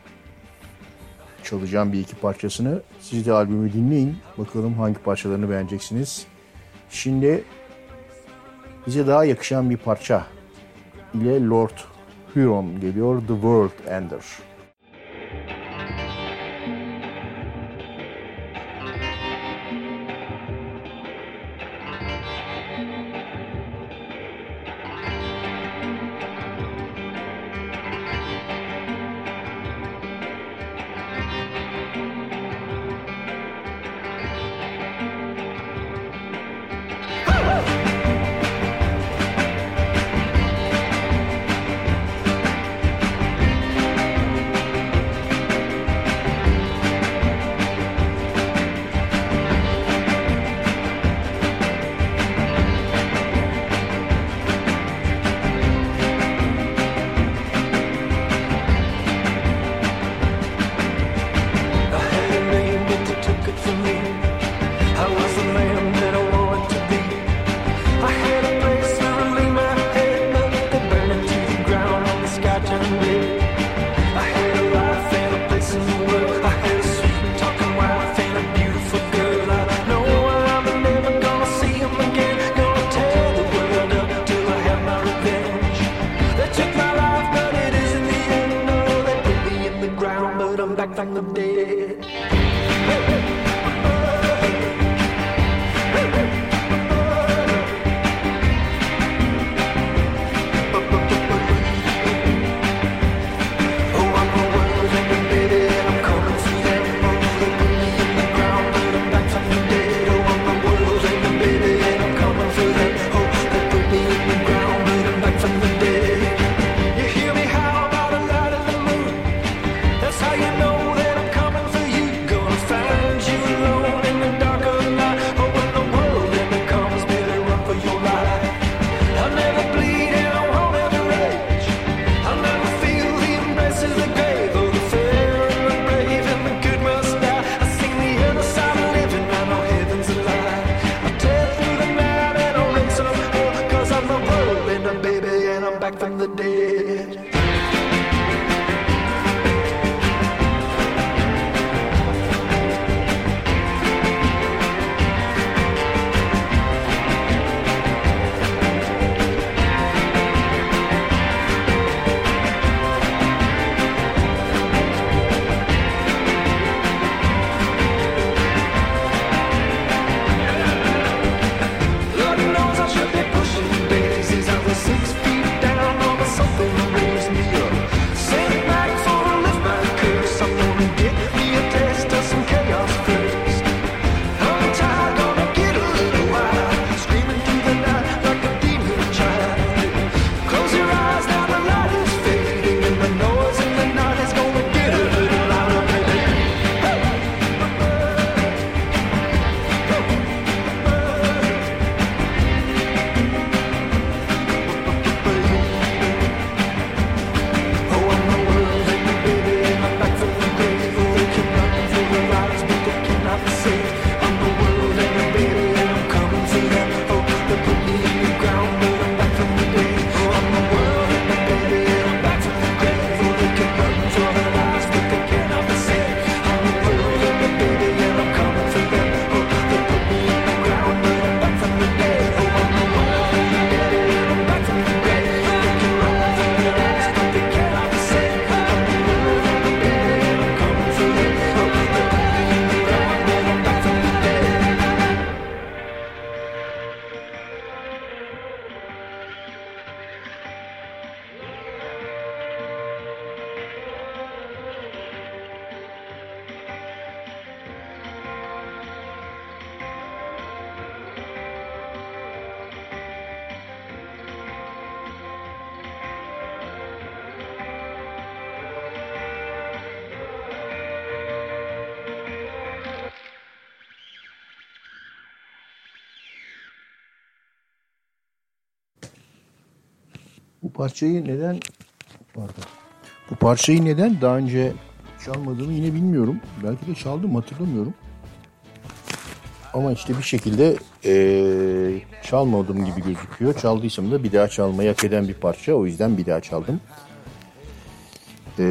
çalacağım bir iki parçasını. Siz de albümü dinleyin. Bakalım hangi parçalarını beğeneceksiniz. Şimdi bize daha yakışan bir parça ile Lord Huron geliyor. The World Ender. parçayı neden pardon, bu parçayı neden daha önce çalmadığımı yine bilmiyorum. Belki de çaldım, hatırlamıyorum. Ama işte bir şekilde ee, çalmadığım gibi gözüküyor. Çaldıysam da bir daha çalmayı hak eden bir parça. O yüzden bir daha çaldım. E,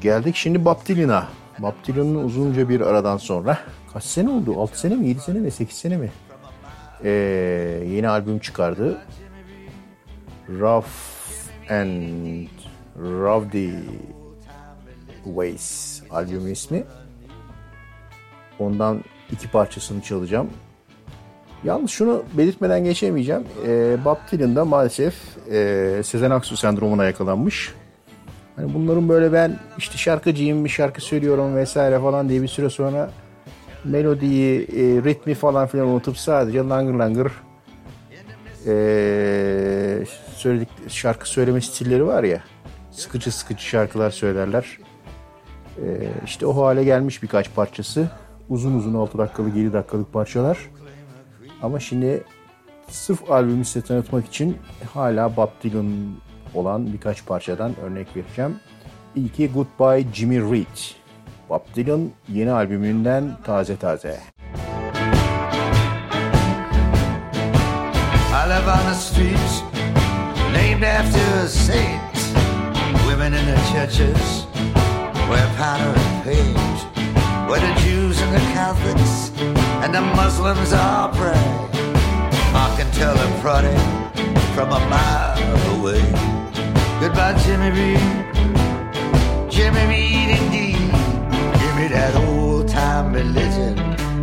geldik şimdi Baptilina. Baptilina'nın uzunca bir aradan sonra kaç sene oldu? altı sene mi? yedi sene mi? sekiz sene mi? E, yeni albüm çıkardı. Rough and Rowdy Ways albümün ismi. Ondan iki parçasını çalacağım. Yalnız şunu belirtmeden geçemeyeceğim. E, Baptilina maalesef e, Sezen Aksu sendromuna yakalanmış. Hani bunların böyle ben işte şarkıcıyım, bir şarkı söylüyorum vesaire falan diye bir süre sonra melodiyi, e, ritmi falan filan unutup sadece langır langır e, söyledik, şarkı söyleme stilleri var ya, sıkıcı sıkıcı şarkılar söylerler. E, işte o hale gelmiş birkaç parçası. Uzun uzun altı dakikalık, yedi dakikalık parçalar. Ama şimdi sırf albümü size tanıtmak için hala Bob Dylan olan birkaç parçadan örnek vereceğim. İlki Goodbye Jimmy Reed. Bob Dylan yeni albümünden taze taze. I live on a street named after a saint. Women in the churches wear powder and paint. Where the Jews and the Catholics and the Muslims all pray. I can tell a prodding from a mile away. Goodbye, Jimmy Reed, Jimmy Reed indeed. Give me that old-time religion,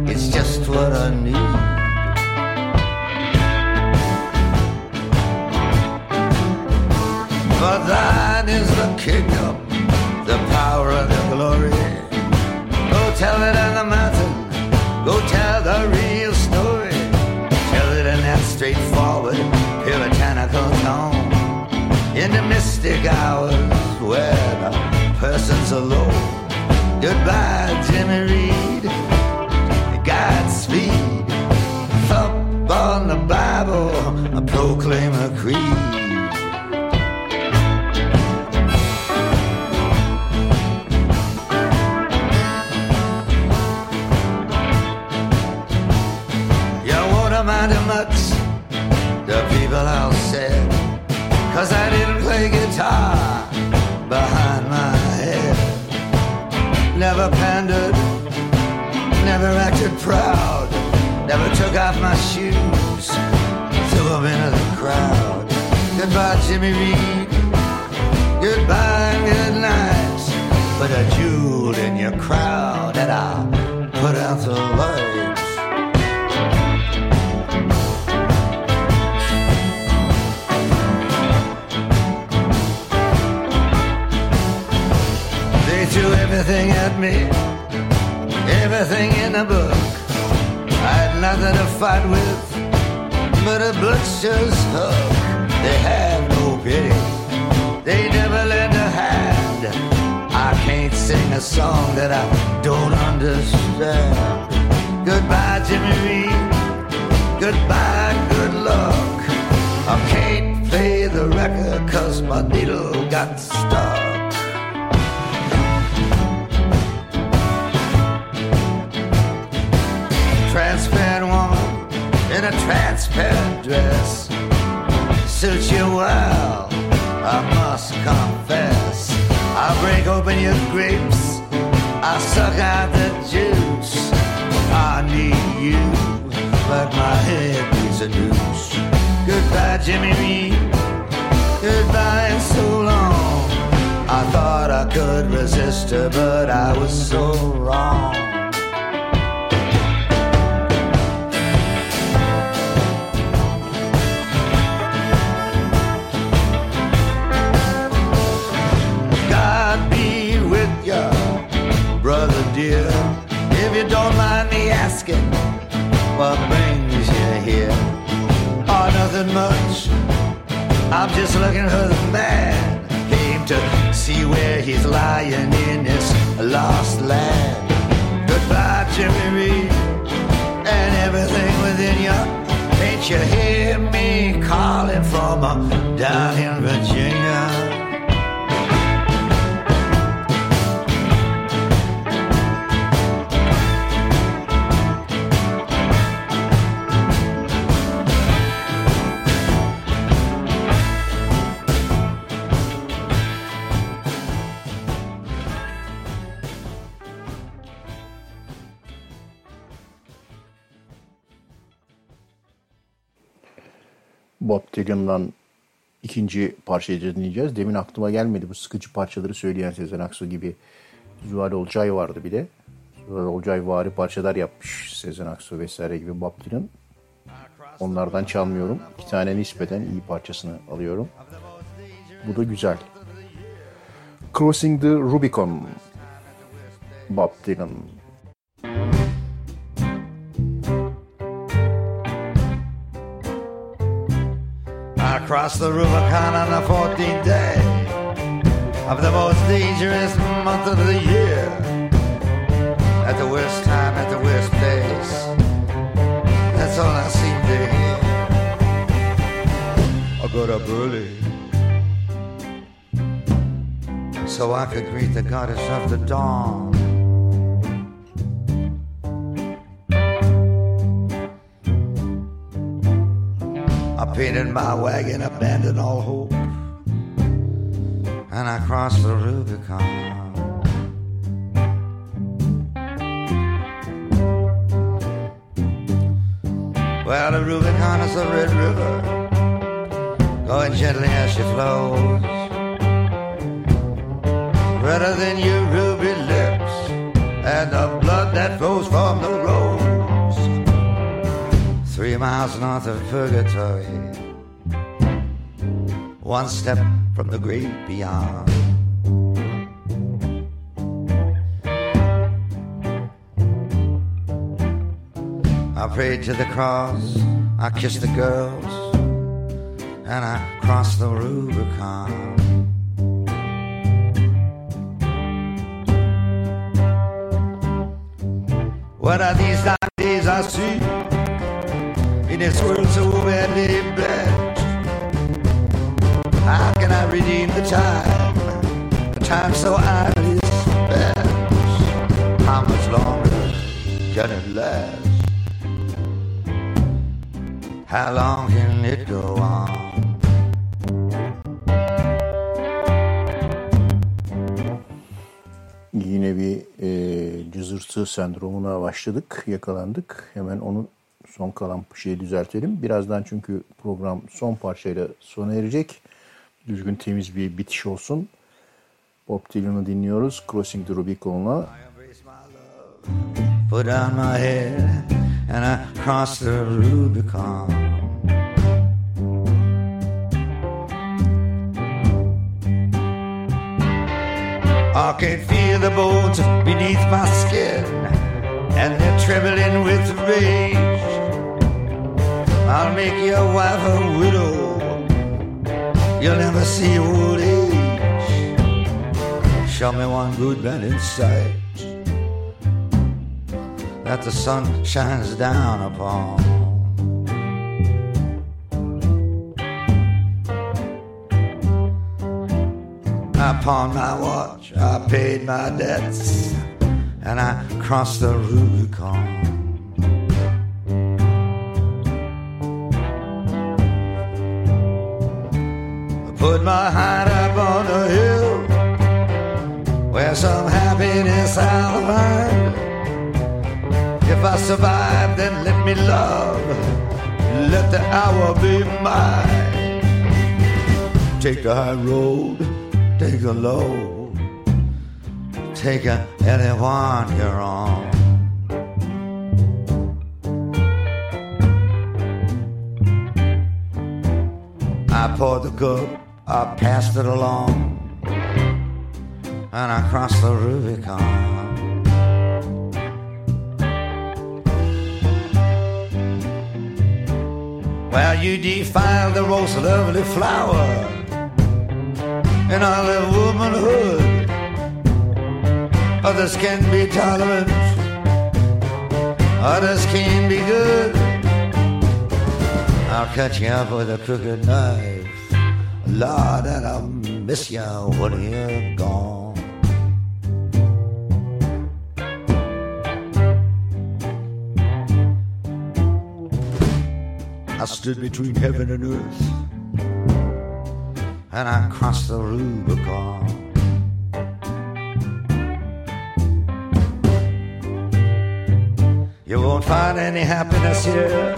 it's just what I need. For thine is the kingdom, the power and the glory. Tell it on the mountain, go tell the real story. Tell it in that straightforward, puritanical tone. In the mystic hours where the person's alone. Goodbye, Jimmy Reed, Godspeed. Thump on the Bible, I proclaim a creed. Much the people all said, cause I didn't play guitar behind my head. Never pandered, never acted proud, never took off my shoes, threw them into the crowd. Goodbye Jimmy Reed, goodbye and good night. Put a jewel in your crowd and I'll put out the light. Threw everything at me, everything in the book. I had nothing to fight with but a butcher's hook. They had no pity, they never lend a hand. I can't sing a song that I don't understand. Goodbye Jimmy Reed, goodbye good luck. I can't play the record cause my needle got stuck. Transparent woman in a transparent dress suits you well, I must confess. I'll break open your grapes, I'll suck out the juice. I need you, but my head needs a noose. Goodbye Jimmy Reed, goodbye and so long. I thought I could resist her, but I was so wrong. Brother dear, if you don't mind me asking, what brings you here? Oh, nothing much, I'm just looking for the man. Came to see where he's lying in this lost land. Goodbye Jimmy Reed, and everything within you. Can't you hear me calling from mama down in Virginia. Bob Dylan'dan ikinci parçayı dinleyeceğiz. Demin aklıma gelmedi bu sıkıcı parçaları söyleyen Sezen Aksu gibi. Zuhal Olcay vardı bir de. Zuhal Olcay vari parçalar yapmış Sezen Aksu vesaire gibi Bob Dylan. Onlardan çalmıyorum. İki tane nispeten iyi parçasını alıyorum. Bu da güzel. Crossing the Rubicon, Bob Dylan. I crossed the Rubicon on the fourteenth day of the most dangerous month of the year. At the worst time, at the worst place, that's all I seem to hear. I got up early so I could greet the goddess of the dawn. I painted my wagon, abandoned all hope, and I crossed the Rubicon. Well, the Rubicon is a red river, going gently as she flows. Redder than your ruby lips, and the blood that flows from the rose. Three miles north of purgatory, one step from the great beyond. I prayed to the cross, I kissed the girls, and I crossed the Rubicon. What are these dark days I see? In this world so badly blessed, how can I redeem the time, the time so idly spent? How much longer can it last? How long can it go on? Yine bir e, cızırtı sendromuna başladık, yakalandık. Hemen onun son kalan şeyi düzeltelim. Birazdan çünkü program son parçayla sona erecek. Düzgün temiz bir bitiş olsun. Bob Dylan'ı dinliyoruz. Crossing the Rubicon'la. Put down my head and I cross the Rubicon. I can feel the bones beneath my skin and they're trembling with rage. I'll make your wife a widow, you'll never see old age. Show me one good man in sight that the sun shines down upon. I pawned my watch, I paid my debts, and I crossed the Rubicon. Put my heart up on the hill where some happiness I'll find. If I survive, then let me love, let the hour be mine. Take the high road, take the low, take anyone you're on. I poured the cup, I passed it along, and I crossed the Rubicon. Well, you defiled the most lovely flower in all of womanhood. Others can be tolerant, others can be good. I'll cut you up with a crooked knife Lord, and I'll miss you when you're gone. I stood between heaven and earth, and I crossed the Rubicon. You won't find any happiness here,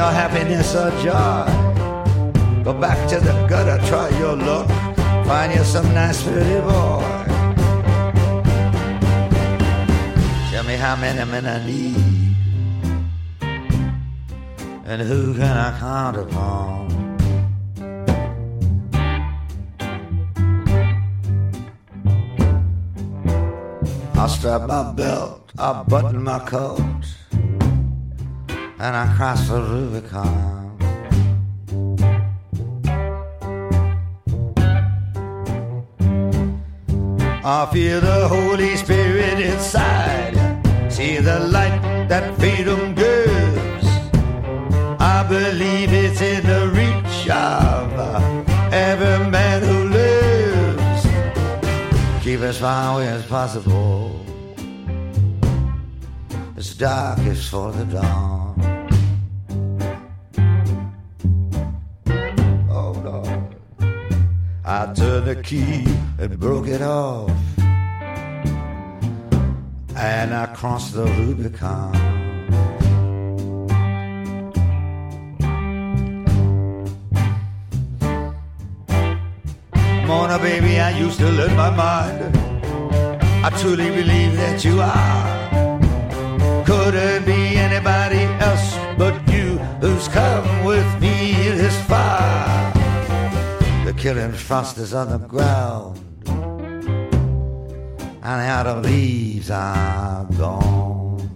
no happiness or joy. Go back to the gutter, try your luck, find you some nice pretty boy. Tell me how many men I need, and who can I count upon? I strap my belt, I button my coat, and I cross the Rubicon. I feel the Holy Spirit inside, see the light that freedom gives. I believe it's in the reach of every man who lives. Keep as far away as possible, as dark is for the dawn. Oh Lord, I turned the key and broke it off, and I crossed the Rubicon. Mona, baby, I used to learn my mind. I truly believe that you are. Couldn't be anybody else but you who's come with me this far. The killing frost is on the ground, and the autumn leaves are gone.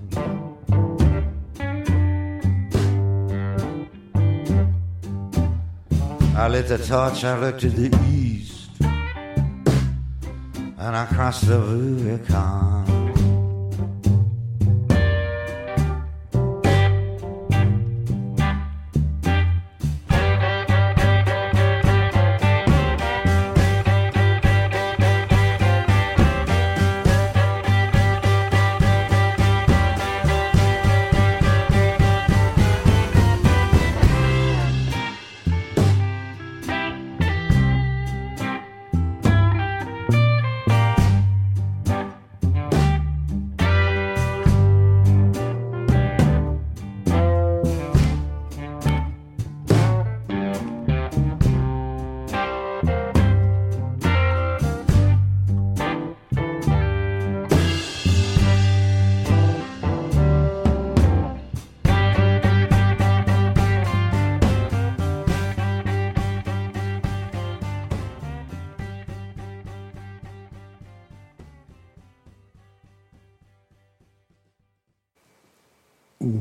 I lit the torch, I looked to the east, and I crossed the Rubicon.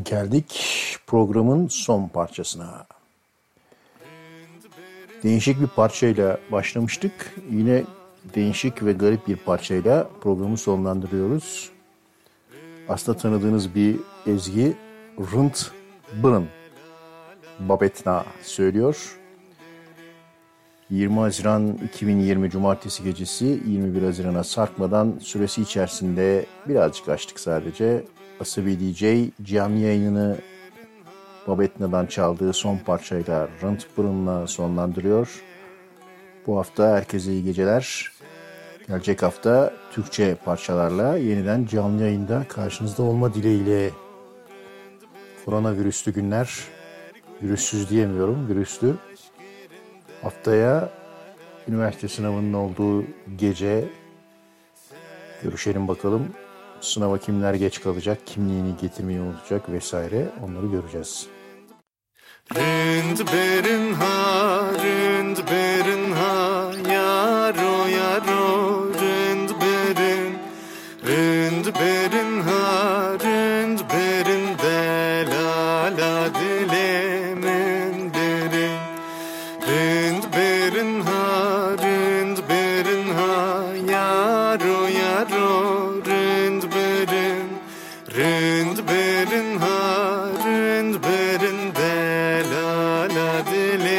Geldik programın son parçasına. Değişik bir parçayla başlamıştık. Yine değişik ve garip bir parçayla programı sonlandırıyoruz. Aslında tanıdığınız bir ezgi, Rind Birin, Babetna söylüyor. yirmi Haziran iki bin yirmi Cumartesi gecesi, yirmi bir Haziran'a sarkmadan süresi içerisinde birazcık açtık sadece. AsabiDJ canlı yayınını Babetna'dan çaldığı son parçayla, Rind Birin'la sonlandırıyor. Bu hafta herkese iyi geceler. Gelecek hafta Türkçe parçalarla yeniden canlı yayında karşınızda olma dileğiyle. Koronavirüslü günler, virüssüz diyemiyorum, virüslü. Haftaya üniversite sınavının olduğu gece görüşelim bakalım. Sınava kimler geç kalacak, kimliğini getirmeyi olacak vesaire, onları göreceğiz. Rind birin ha, rind birin ha, yaro yaro, rind birin, rind birin ha, rind birin delala dilemin derin, rind birin ha, rind birin ha, yaro yaro. Rind birin ha, rind birin delala dile.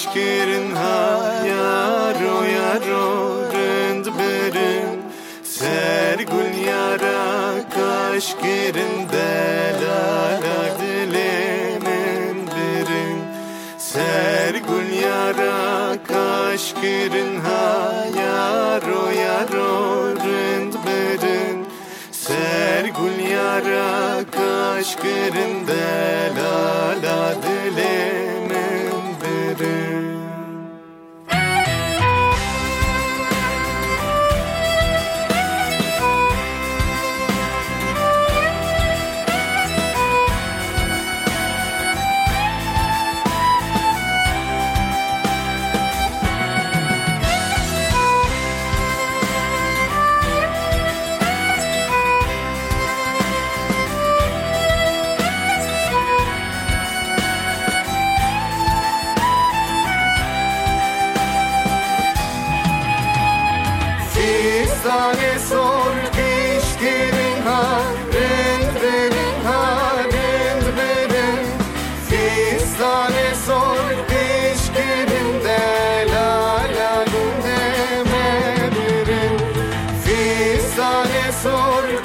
Aşkirin ha yaro yaro rind birin sergul yara aşkirin delara dilemin birin sergul yara aşkirin ha yaro yaro rind birin sergul yara aşkirin delara dilemin. Sor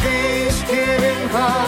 değiştirin ha.